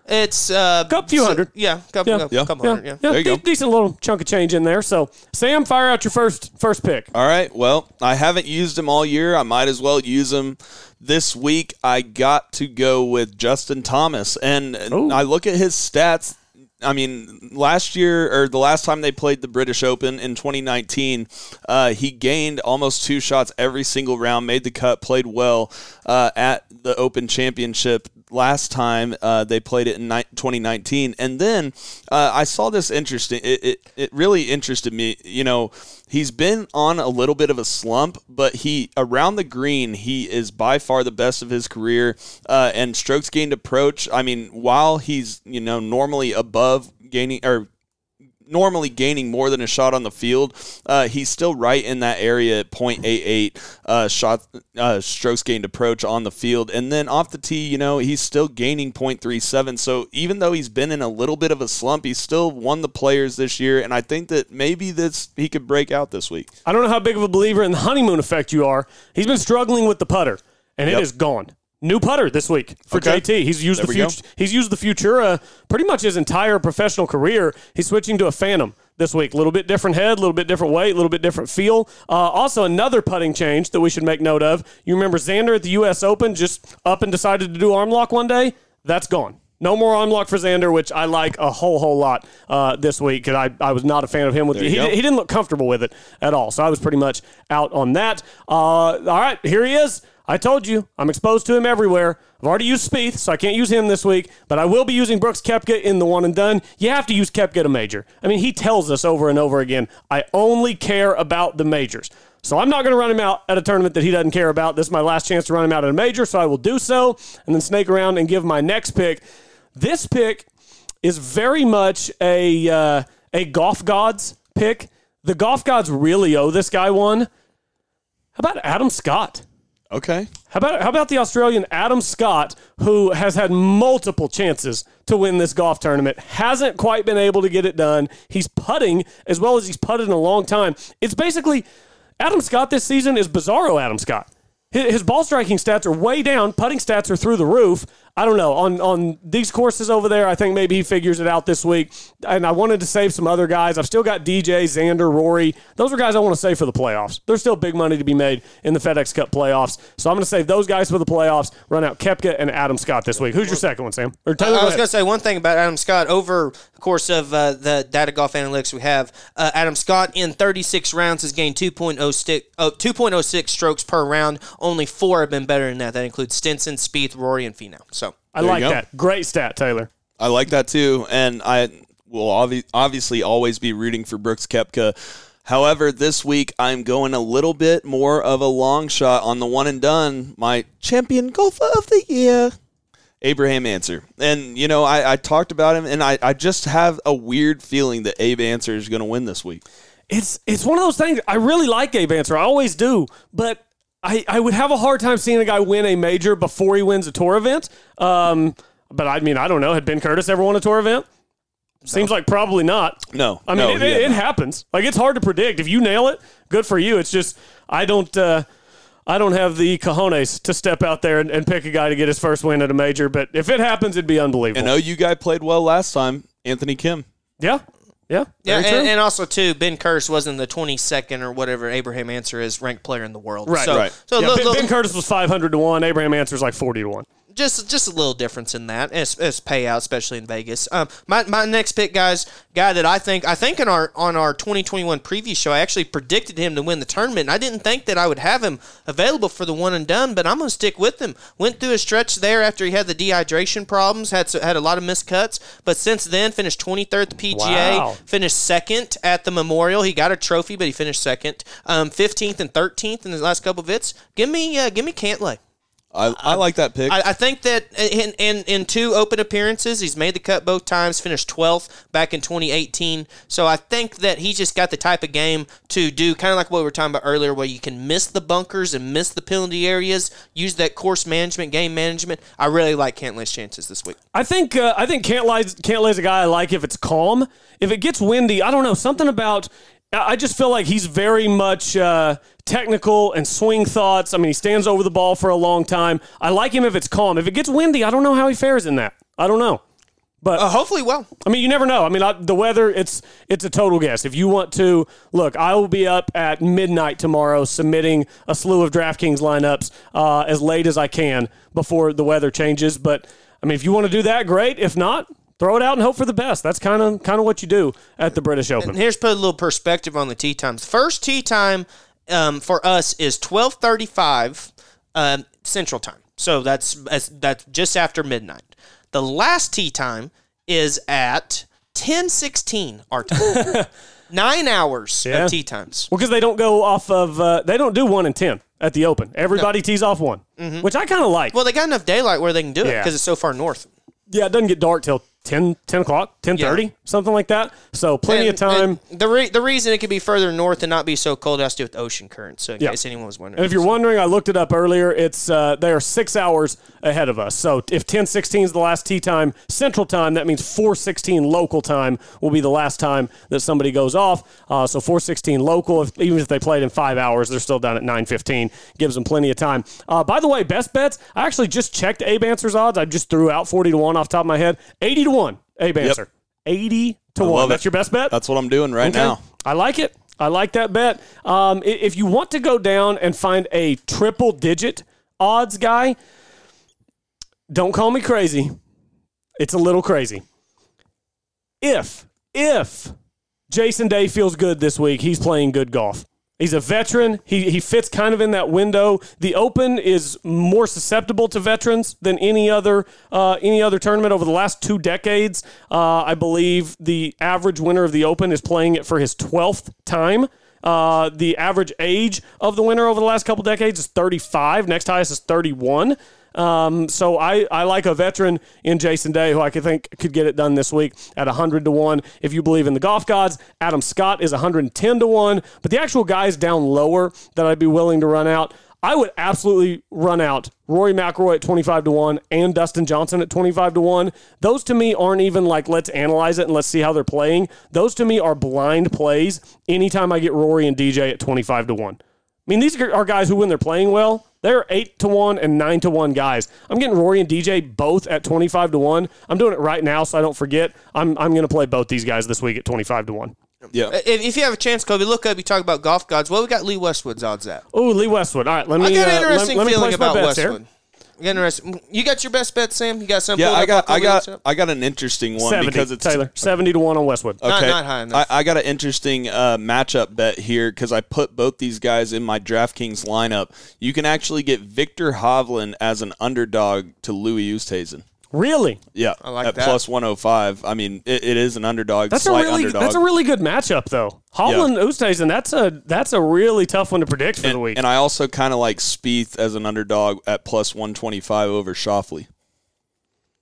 It's a couple hundred. Yeah, couple hundred. There you go. Decent little chunk of change in there. So, Sam, fire out your first pick. All right. Well, I haven't used him all year. I might as well use him this week. I got to go with Justin Thomas. And I look at his stats. I mean, last year, or the last time they played the British Open in 2019, he gained almost 2 shots every single round, made the cut, played well at the Open Championship last time they played it in 2019. And then I saw this interesting, it really interested me. You know, he's been on a little bit of a slump, but around the green, he is by far the best of his career. And strokes gained approach, I mean, while he's, you know, normally above gaining or normally gaining more than a shot on the field, he's still right in that area at 0.88 strokes gained approach on the field. And then off the tee, you know, he's still gaining 0.37. So even though he's been in a little bit of a slump, he's still won the Players this year. And I think that maybe he could break out this week. I don't know how big of a believer in the honeymoon effect you are. He's been struggling with the putter, and it is gone. New putter this week for JT. He's used the Futura pretty much his entire professional career. He's switching to a Phantom this week. A little bit different head, a little bit different weight, a little bit different feel. Also, another putting change that we should make note of. You remember Xander at the U.S. Open just up and decided to do arm lock one day? That's gone. No more arm lock for Xander, which I like a whole lot this week, because I was not a fan of him. He didn't look comfortable with it at all, so I was pretty much out on that. All right, here he is. I told you, I'm exposed to him everywhere. I've already used Spieth, so I can't use him this week, but I will be using Brooks Koepka in the one and done. You have to use Koepka to major. I mean, he tells us over and over again, I only care about the majors. So I'm not going to run him out at a tournament that he doesn't care about. This is my last chance to run him out at a major, so I will do so, and then snake around and give my next pick. This pick is very much a Golf Gods pick. The Golf Gods really owe this guy one. How about Adam Scott? Okay. How about the Australian Adam Scott, who has had multiple chances to win this golf tournament, hasn't quite been able to get it done. He's putting as well as he's putted in a long time. It's basically Adam Scott this season is bizarro Adam Scott. His ball striking stats are way down. Putting stats are through the roof. I don't know. On these courses over there, I think maybe he figures it out this week. And I wanted to save some other guys. I've still got DJ, Xander, Rory. Those are guys I want to save for the playoffs. There's still big money to be made in the FedEx Cup playoffs. So I'm going to save those guys for the playoffs, run out Koepka and Adam Scott this week. Who's your second one, Sam? Or Taylor, I was going to say one thing about Adam Scott. Over the course of the data golf analytics we have, Adam Scott in 36 rounds has gained 2.06 strokes per round. Only 4 have been better than that. That includes Stinson, Spieth, Rory, and Finau. So I like that. Great stat, Taylor. I like that too, and I will obviously always be rooting for Brooks Koepka. However, this week I'm going a little bit more of a long shot on the one and done. My champion golfer of the year, Abraham Ancer. And, you know, I talked about him, and I just have a weird feeling that Abe Ancer is going to win this week. It's one of those things. I really like Abe Ancer. I always do, but I would have a hard time seeing a guy win a major before he wins a tour event. But, I mean, I don't know. Had Ben Curtis ever won a tour event? Seems like probably not. No. I mean, it happens. Like, it's hard to predict. If you nail it, good for you. It's just I don't have the cojones to step out there and pick a guy to get his first win at a major. But if it happens, it'd be unbelievable. And OU guy played well last time, Anthony Kim. Yeah, and also, too, Ben Curtis wasn't the 22nd or whatever Abraham Ancer is ranked player in the world. Right. So yeah, Ben Curtis was 500 to 1. Abraham Ancer's like 40 to 1. Just a little difference in that as payout, especially in Vegas. My next pick, guys, guy that I think on our 2021 preview show, I actually predicted him to win the tournament. And I didn't think that I would have him available for the one and done, but I'm going to stick with him. Went through a stretch there after he had the dehydration problems, had a lot of missed cuts, but since then finished 23rd at the PGA, finished second at the Memorial. He got a trophy, but he finished second, 15th and 13th in the last couple of hits. Give me Cantlay. I like that pick. I think that in two Open appearances, he's made the cut both times, finished 12th back in 2018. So I think that he just got the type of game to do, kind of like what we were talking about earlier, where you can miss the bunkers and miss the penalty areas, use that course management, game management. I really like Cantlay's chances this week. I think Cantlay's a guy I like if it's calm. If it gets windy, I don't know, something about... I just feel like he's very much technical and swing thoughts. I mean, he stands over the ball for a long time. I like him if it's calm. If it gets windy, I don't know how he fares in that. I don't know. But hopefully well. I mean, you never know. I mean, the weather, it's a total guess. If you want to, look, I will be up at midnight tomorrow submitting a slew of DraftKings lineups as late as I can before the weather changes. But, I mean, if you want to do that, great. If not... throw it out and hope for the best. That's kind of what you do at the British Open. And here's put a little perspective on the tee times. First tee time for us is 12:35 Central Time. So that's just after midnight. The last tee time is at 10:16 our time. 9 hours of tee times. Well, because they don't go off of they don't do 1 and 10 at the Open. Everybody tees off one, which I kind of like. Well, they got enough daylight where they can do it because it's so far north. Yeah, it doesn't get dark till 10 o'clock, 10:30, something like that. So plenty of time. The reason it could be further north and not be so cold has to do with ocean currents, so in case anyone was wondering. And if you're wondering, I looked it up earlier. It's they are 6 hours ahead of us. So if 10:16 is the last tee time Central Time, that means 4:16 local time will be the last time that somebody goes off. So 4:16 local, even if they played in 5 hours, they're still down at 9:15. Gives them plenty of time. By the way, best bets, I actually just checked Abe Ancer's odds. I just threw out 40 to 1 off the top of my head. 80 to 1, Abe Ancer. Yep. 80 to 1. That's your best bet? That's what I'm doing right now. I like it. I like that bet. If you want to go down and find a triple-digit odds guy, don't call me crazy. It's a little crazy. If Jason Day feels good this week, he's playing good golf. He's a veteran. He fits kind of in that window. The Open is more susceptible to veterans than any other tournament over the last 2 decades. I believe the average winner of the Open is playing it for his 12th time. The average age of the winner over the last couple decades is 35. Next highest is 31. So I like a veteran in Jason Day who I think could get it done this week at 100 to 1. If you believe in the golf gods, Adam Scott is 110 to 1. But the actual guys down lower that I'd be willing to run out, I would absolutely run out Rory McIlroy at 25 to 1 and Dustin Johnson at 25 to 1. Those to me aren't even like, let's analyze it and let's see how they're playing. Those to me are blind plays anytime I get Rory and DJ at 25 to 1. I mean, these are guys who, when they're playing well, they're 8 to 1 and 9 to 1 guys. I'm getting Rory and DJ both at 25 to 1. I'm doing it right now so I don't forget. I'm going to play both these guys this week at 25 to 1. Yeah. If you have a chance, Kobe, look up. You talk about golf gods. Well, we got Lee Westwood's odds at. Oh, Lee Westwood. All right, let me. I got an interesting feeling about Westwood. Interesting. You got your best bet, Sam? You got something? Yeah, I got an interesting one 70, because it's Taylor 70 to 1 on Westwood. Okay, not high enough. I got an interesting matchup bet here because I put both these guys in my DraftKings lineup. You can actually get Viktor Hovland as an underdog to Louis Oosthuizen. Really? Yeah, I like that. At plus 105. I mean, it is an underdog. That's a really good matchup, though. Hovland, Oosthuizen, that's a really tough one to predict for the week. And I also kind of like Spieth as an underdog at plus 125 over Schauffele.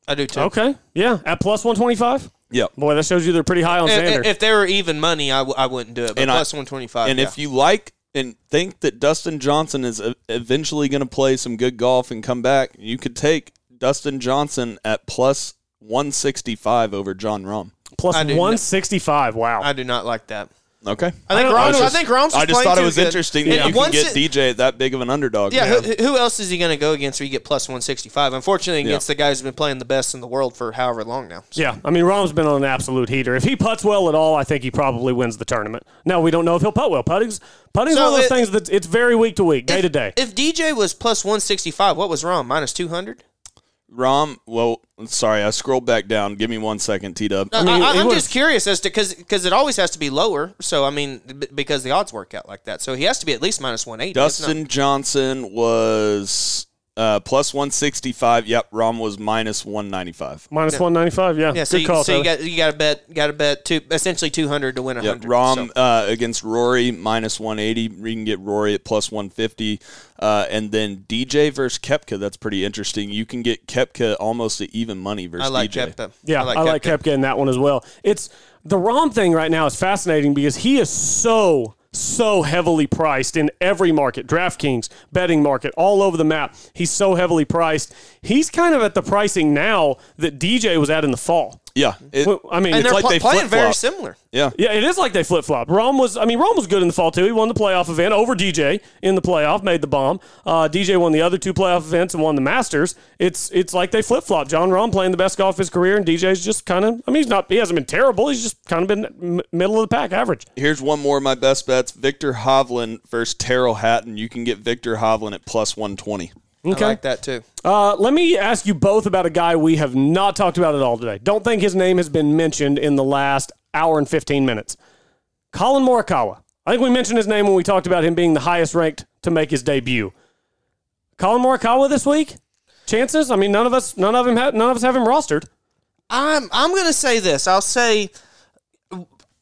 I do, too. Okay, yeah, at plus 125? Yeah. Boy, that shows you they're pretty high on Xander. If they were even money, I wouldn't do it, but and plus 125. And if you like and think that Dustin Johnson is eventually going to play some good golf and come back, you could take Dustin Johnson at plus 165 over John Rahm. Plus 165, wow. I do not like that. Okay. I think Rahm's just playing too good. I just thought it was interesting that you can get DJ at that big of an underdog. Yeah, who else is he going to go against where you get plus 165? Unfortunately, against the guy who's been playing the best in the world for however long now. So. Yeah, I mean, Rahm's been on an absolute heater. If he putts well at all, I think he probably wins the tournament. Now, we don't know if he'll putt well. Putting's one of those things that it's very week to week, day to day. If DJ was plus 165, what was Rahm, minus 200? Rahm, well, sorry, I scrolled back down. Give me 1 second, T-Dub. No, I'm just curious as to, because it always has to be lower, so I mean, because the odds work out like that. So he has to be at least minus 180. Dustin Johnson was plus 165. Yep, Rahm was minus 195. Minus 195, yeah. So good call, so you got to bet essentially 200 to win 100. Yep, Rahm against Rory, minus 180. We can get Rory at plus 150. And then DJ versus Koepka, that's pretty interesting. You can get Koepka almost at even money versus DJ. Koepka. Yeah, I like Koepka in that one as well. It's the Rahm thing right now is fascinating because he is so heavily priced in every market, DraftKings, betting market, all over the map. He's so heavily priced. He's kind of at the pricing now that DJ was at in the fall. Yeah. It's like they playing very similar. Yeah. Yeah, it is like they flip-flop. Rahm was good in the fall, too. He won the playoff event over DJ in the playoff, made the bomb. DJ won the other two playoff events and won the Masters. It's like they flip-flop. John Rahm playing the best golf of his career, and DJ's just kind of – I mean, he hasn't been terrible. He's just kind of been middle of the pack, average. Here's one more of my best bets. Viktor Hovland versus Terrell Hatton. You can get Viktor Hovland at plus 120. Okay. I like that, too. Let me ask you both about a guy we have not talked about at all today. Don't think his name has been mentioned in the last hour and 15 minutes. Colin Morikawa. I think we mentioned his name when we talked about him being the highest ranked to make his debut. Colin Morikawa this week? Chances? I mean, none of us have him rostered. I'm going to say this. I'll say...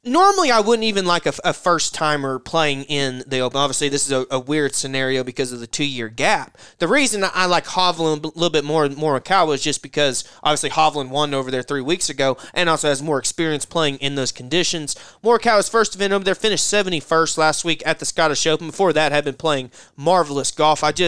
Normally, I wouldn't even like a first-timer playing in the Open. Obviously, this is a weird scenario because of the two-year gap. The reason I like Hovland a little bit more than Morikawa is just because, obviously, Hovland won over there 3 weeks ago and also has more experience playing in those conditions. Morikawa's first event over there finished 71st last week at the Scottish Open. Before that, had been playing marvelous golf. I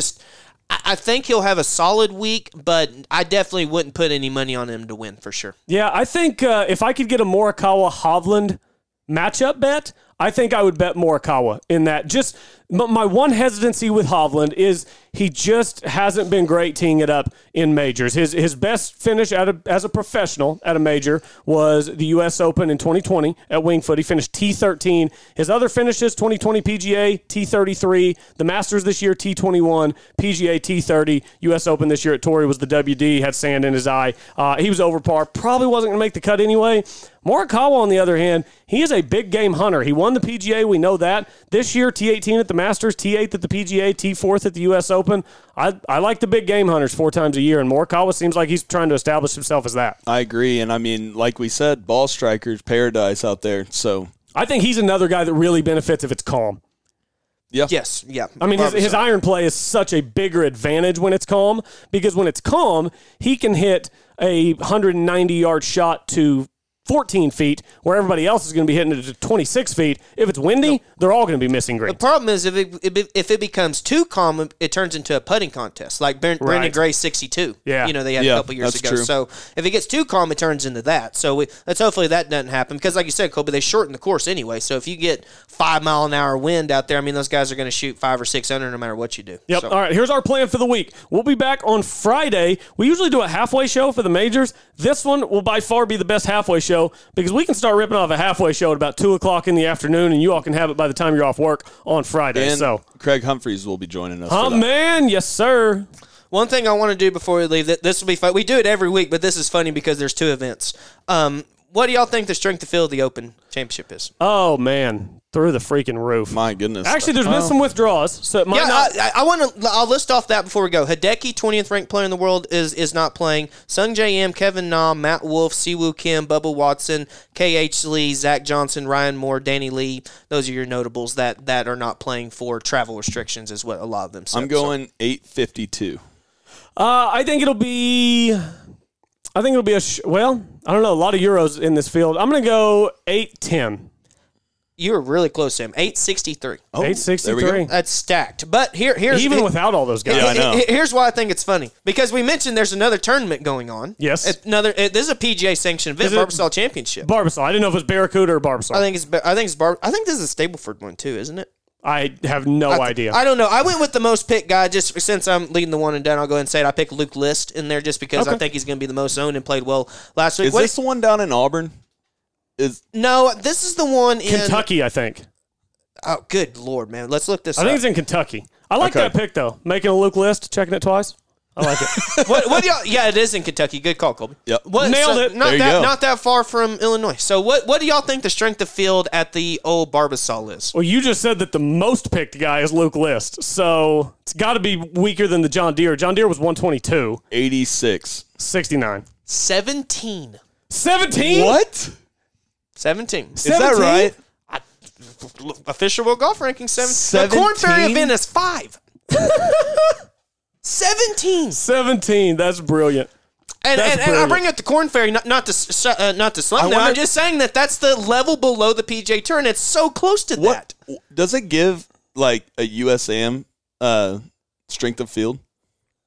think he'll have a solid week, but I definitely wouldn't put any money on him to win for sure. Yeah, I think if I could get a Morikawa-Hovland matchup bet, I think I would bet Morikawa in that. Just my one hesitancy with Hovland is he just hasn't been great teeing it up in majors. His best finish as a professional at a major was the U.S. Open in 2020 at Wingfoot. He finished T13. His other finishes, 2020 PGA, T33. The Masters this year, T21. PGA, T30. U.S. Open this year at Torrey was the WD. Had sand in his eye. He was over par. Probably wasn't going to make the cut anyway. Morikawa, on the other hand, he is a big game hunter. He won the PGA, we know that. This year, T18 at the Masters, T8 at the PGA, T4 at the U.S. Open. I like the big game hunters 4 times a year, and Morikawa seems like he's trying to establish himself as that. I agree, and I mean, like we said, ball strikers, paradise out there. So I think he's another guy that really benefits if it's calm. Yeah. Yes, yeah. I mean, his iron play is such a bigger advantage when it's calm, because when it's calm, he can hit a 190-yard shot to 14 feet, where everybody else is going to be hitting it to 26 feet. If it's windy, they're all going to be missing greens. The problem is if it becomes too calm, it turns into a putting contest, like Brendan Gray's 62. Yeah. You know, they had a couple years ago. True. So if it gets too calm, it turns into that. So let's hopefully that doesn't happen because, like you said, Colby, they shorten the course anyway. So if you get 5-mile-an-hour wind out there, I mean, those guys are going to shoot 5 or 6 under no matter what you do. Yep. So. All right, here's our plan for the week. We'll be back on Friday. We usually do a halfway show for the majors. This one will by far be the best halfway show, because we can start ripping off a halfway show at about 2 o'clock in the afternoon, and you all can have it by the time you're off work on Friday. And so Craig Humphreys will be joining us. Oh, man. Yes, sir. One thing I want to do before we leave, this will be fun. We do it every week, but this is funny because there's 2 events. What do y'all think the strength of field of the Open Championship is? Oh, man. Through the freaking roof. My goodness. Actually, there's been some withdrawals. So it might not... I'll list off that before we go. Hideki, 20th ranked player in the world, is not playing. Sung J M, Kevin Na, Matt Wolff, Siwoo Kim, Bubba Watson, KH Lee, Zach Johnson, Ryan Moore, Danny Lee. Those are your notables that are not playing for travel restrictions is what a lot of them said. I'm going 852. I think it'll be a... well, I don't know. A lot of Euros in this field. I'm going to go 810. You were really close to him. 863. Oh, 863. That's stacked. But here's even without all those guys. Yeah, I know. Here's why I think it's funny, because we mentioned there's another tournament going on. Yes. This is a PGA sanctioned event, Barbasol Championship. Barbasol. I didn't know if it was Barracuda or Barbasol. I think this is a Stableford one too, isn't it? I have no idea. I don't know. I went with the most picked guy just since I'm leading the one and done. I'll go ahead and say it. I picked Luke List in there just because I think he's going to be the most owned and played well last week. Is this the one down in Auburn? This is the one in Kentucky, I think. Oh, good Lord, man. Let's look this up. I think it's in Kentucky. I like that pick, though. Making a Luke List, checking it twice. I like it. What y'all? Yeah, it is in Kentucky. Good call, Colby. Yep. Nailed it. Not that far from Illinois. So what do y'all think the strength of field at the old Barbasol is? Well, you just said that the most picked guy is Luke List. So it's got to be weaker than the John Deere. John Deere was 122. 86. 69. 17. What? 17. Is that right? Official World Golf Ranking 17. The Corn Ferry event is 5. 17. That's brilliant. And I bring up the Corn Ferry not to slump them. I'm just saying that's the level below the PGA Tour, and it's so close to that. Does it give like a USAM strength of field?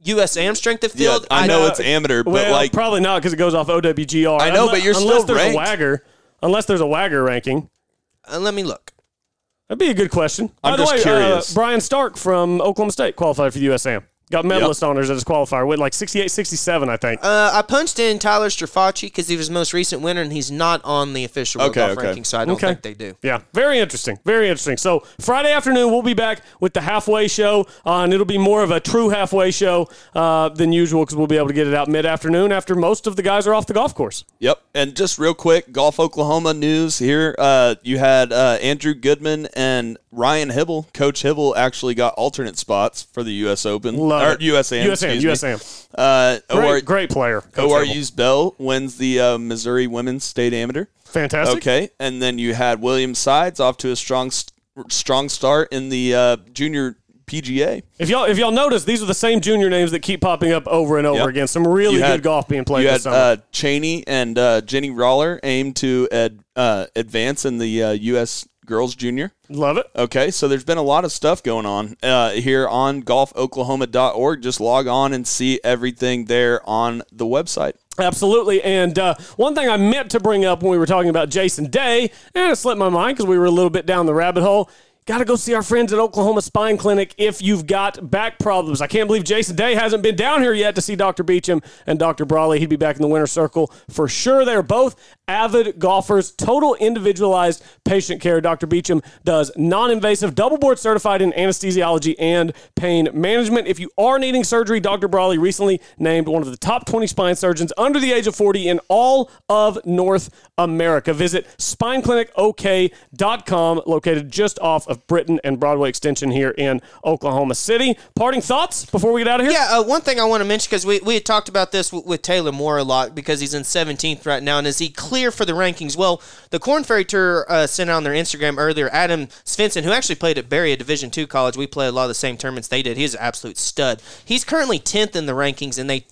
USAM strength of field. Yeah, I know it's amateur, but probably not because it goes off OWGR. I know, but you're still ranked. Unless there's a Wagger ranking. Let me look. That'd be a good question. By the way, curious. Brian Stark from Oklahoma State qualified for the USAM. Got medalist honors as his qualifier with like 68, 67, I think. I punched in Tyler Strafacci because he was the most recent winner, and he's not on the official World Golf ranking, so I don't think they do. Yeah, very interesting. Very interesting. So Friday afternoon, we'll be back with the halfway show, and it'll be more of a true halfway show than usual because we'll be able to get it out mid-afternoon after most of the guys are off the golf course. Yep, and just real quick, Golf Oklahoma news here. You had Andrew Goodman and Ryan Hibble. Coach Hibble actually got alternate spots for the U.S. Open. USAM. Great player. ORU's Bell wins the Missouri Women's State Amateur. Fantastic. Okay, and then you had William Sides off to a strong start in the junior PGA. If y'all notice, these are the same junior names that keep popping up over and over again. Some really good golf being played this summer. You had Cheney and Jenny Roller aim to advance in the U.S. Girls Junior. Love it. Okay, so there's been a lot of stuff going on here on GolfOklahoma.org. Just log on and see everything there on the website. Absolutely, and one thing I meant to bring up when we were talking about Jason Day, and it slipped my mind because we were a little bit down the rabbit hole, got to go see our friends at Oklahoma Spine Clinic if you've got back problems. I can't believe Jason Day hasn't been down here yet to see Dr. Beecham and Dr. Brawley. He'd be back in the winner's circle for sure. They're both avid golfers, total individualized patient care. Dr. Beecham does non-invasive, double board certified in anesthesiology and pain management. If you are needing surgery, Dr. Brawley recently named one of the top 20 spine surgeons under the age of 40 in all of North America. Visit spineclinicok.com, located just off of Britain and Broadway Extension here in Oklahoma City. Parting thoughts before we get out of here? Yeah, one thing I want to mention, because we had talked about this with Taylor Moore a lot, because he's in 17th right now, and is he clear for the rankings? Well, the Corn Ferry Tour sent out on their Instagram earlier, Adam Svensson, who actually played at Berry, a Division II college. We play a lot of the same tournaments they did. He's an absolute stud. He's currently 10th in the rankings, and they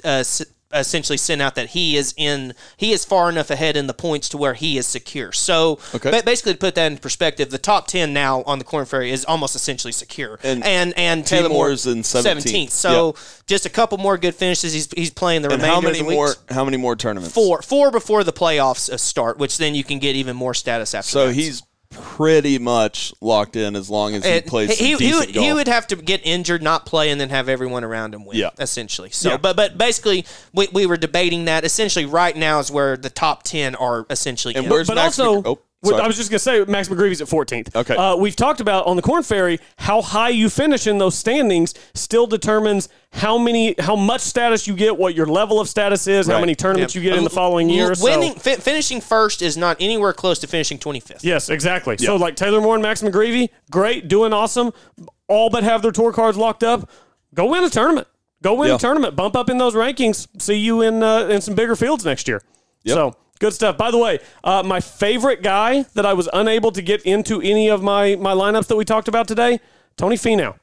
essentially sent out that he is far enough ahead in the points to where he is secure. So basically, to put that in perspective, the top 10 now on the Corn Ferry is almost essentially secure. And Taylor Moore's in 17th. So just a couple more good finishes. He's playing the remainder of the weeks. How many more tournaments? Four before the playoffs start, which then you can get even more status after that. So he's pretty much locked in as long as he plays decent golf. He would have to get injured, not play, and then have everyone around him win, essentially. So, but basically, we were debating that. Essentially, right now is where the top 10 are essentially in. I was just going to say, Max McGreevy's at 14th. Okay. We've talked about on the Corn Ferry how high you finish in those standings still determines how much status you get, what your level of status is, how many tournaments you get in the following year. Finishing first is not anywhere close to finishing 25th. Yes, exactly. Yep. So like Taylor Moore and Max McGreevy, great, doing awesome, all but have their tour cards locked up. Go win a tournament. Bump up in those rankings. See you in some bigger fields next year. Yep. So good stuff. By the way, my favorite guy that I was unable to get into any of my lineups that we talked about today, Tony Finau.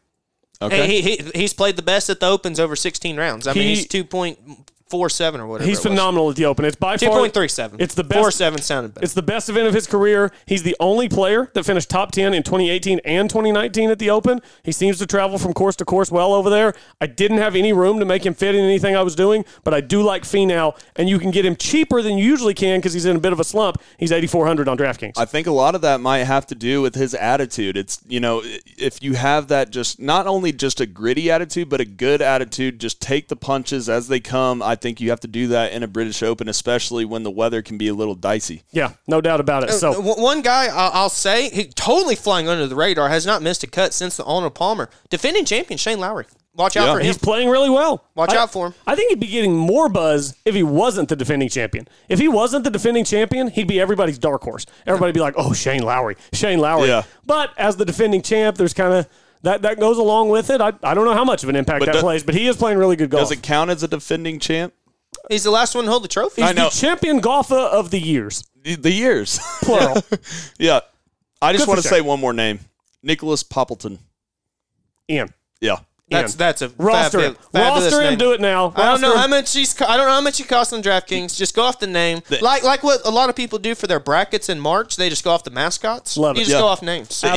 Okay, he's played the best at the Opens over 16 rounds. I mean, he's 2.4 4.7 or whatever. He's phenomenal at the Open. It's by far 2.37. It's the best. 4.7 sounded better. It's the best event of his career. He's the only player that finished top 10 in 2018 and 2019 at the Open. He seems to travel from course to course well over there. I didn't have any room to make him fit in anything I was doing, but I do like Finau, and you can get him cheaper than you usually can because he's in a bit of a slump. He's 8,400 on DraftKings. I think a lot of that might have to do with his attitude. It's, you know, if you have that just not only just a gritty attitude, but a good attitude, just take the punches as they come. I think you have to do that in a British Open, especially when the weather can be a little dicey. Yeah, no doubt about it. So one guy I'll say, he totally flying under the radar, has not missed a cut since the Arnold Palmer. Defending champion Shane Lowry. Watch out for him. He's playing really well. Watch out for him. I think he'd be getting more buzz if he wasn't the defending champion. If he wasn't the defending champion, he'd be everybody's dark horse. Everybody'd be like, oh, Shane Lowry. Yeah. But as the defending champ, there's kind of... That goes along with it. I don't know how much of an impact that plays, but he is playing really good golf. Does it count as a defending champ? He's the last one to hold the trophy. He's the champion golfer of the years. The years. Plural. Yeah. I just want to say one more name. Nicholas Poppleton. Ian. Yeah. That's a roster him. Do it now. I don't know how much he costs on DraftKings. Just go off the name, like what a lot of people do for their brackets in March. They just go off the mascots. Love it. You just go off names. The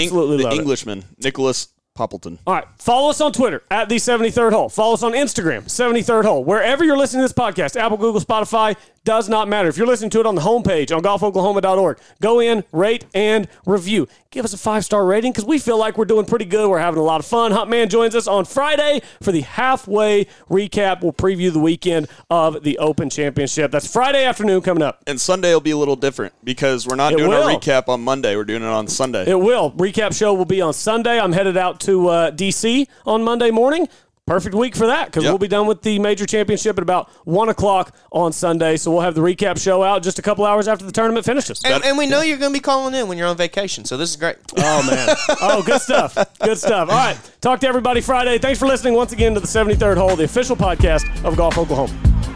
Englishman, Nicholas Poppleton. All right. Follow us on Twitter at the 73rd Hole. Follow us on Instagram, 73rd Hole. Wherever you're listening to this podcast, Apple, Google, Spotify, does not matter. If you're listening to it on the homepage on GolfOklahoma.org, go in, rate, and review. Give us a 5-star rating because we feel like we're doing pretty good. We're having a lot of fun. Hot Man joins us on Friday for the halfway recap. We'll preview the weekend of the Open Championship. That's Friday afternoon coming up. And Sunday will be a little different because we're not doing a recap on Monday. We're doing it on Sunday. It will. Recap show will be on Sunday. I'm headed out to D.C. on Monday morning. Perfect week for that because we'll be done with the major championship at about 1 o'clock on Sunday. So we'll have the recap show out just a couple hours after the tournament finishes. And we know you're going to be calling in when you're on vacation, so this is great. Oh, man. Good stuff. Good stuff. All right. Talk to everybody Friday. Thanks for listening once again to the 73rd Hole, the official podcast of Golf Oklahoma.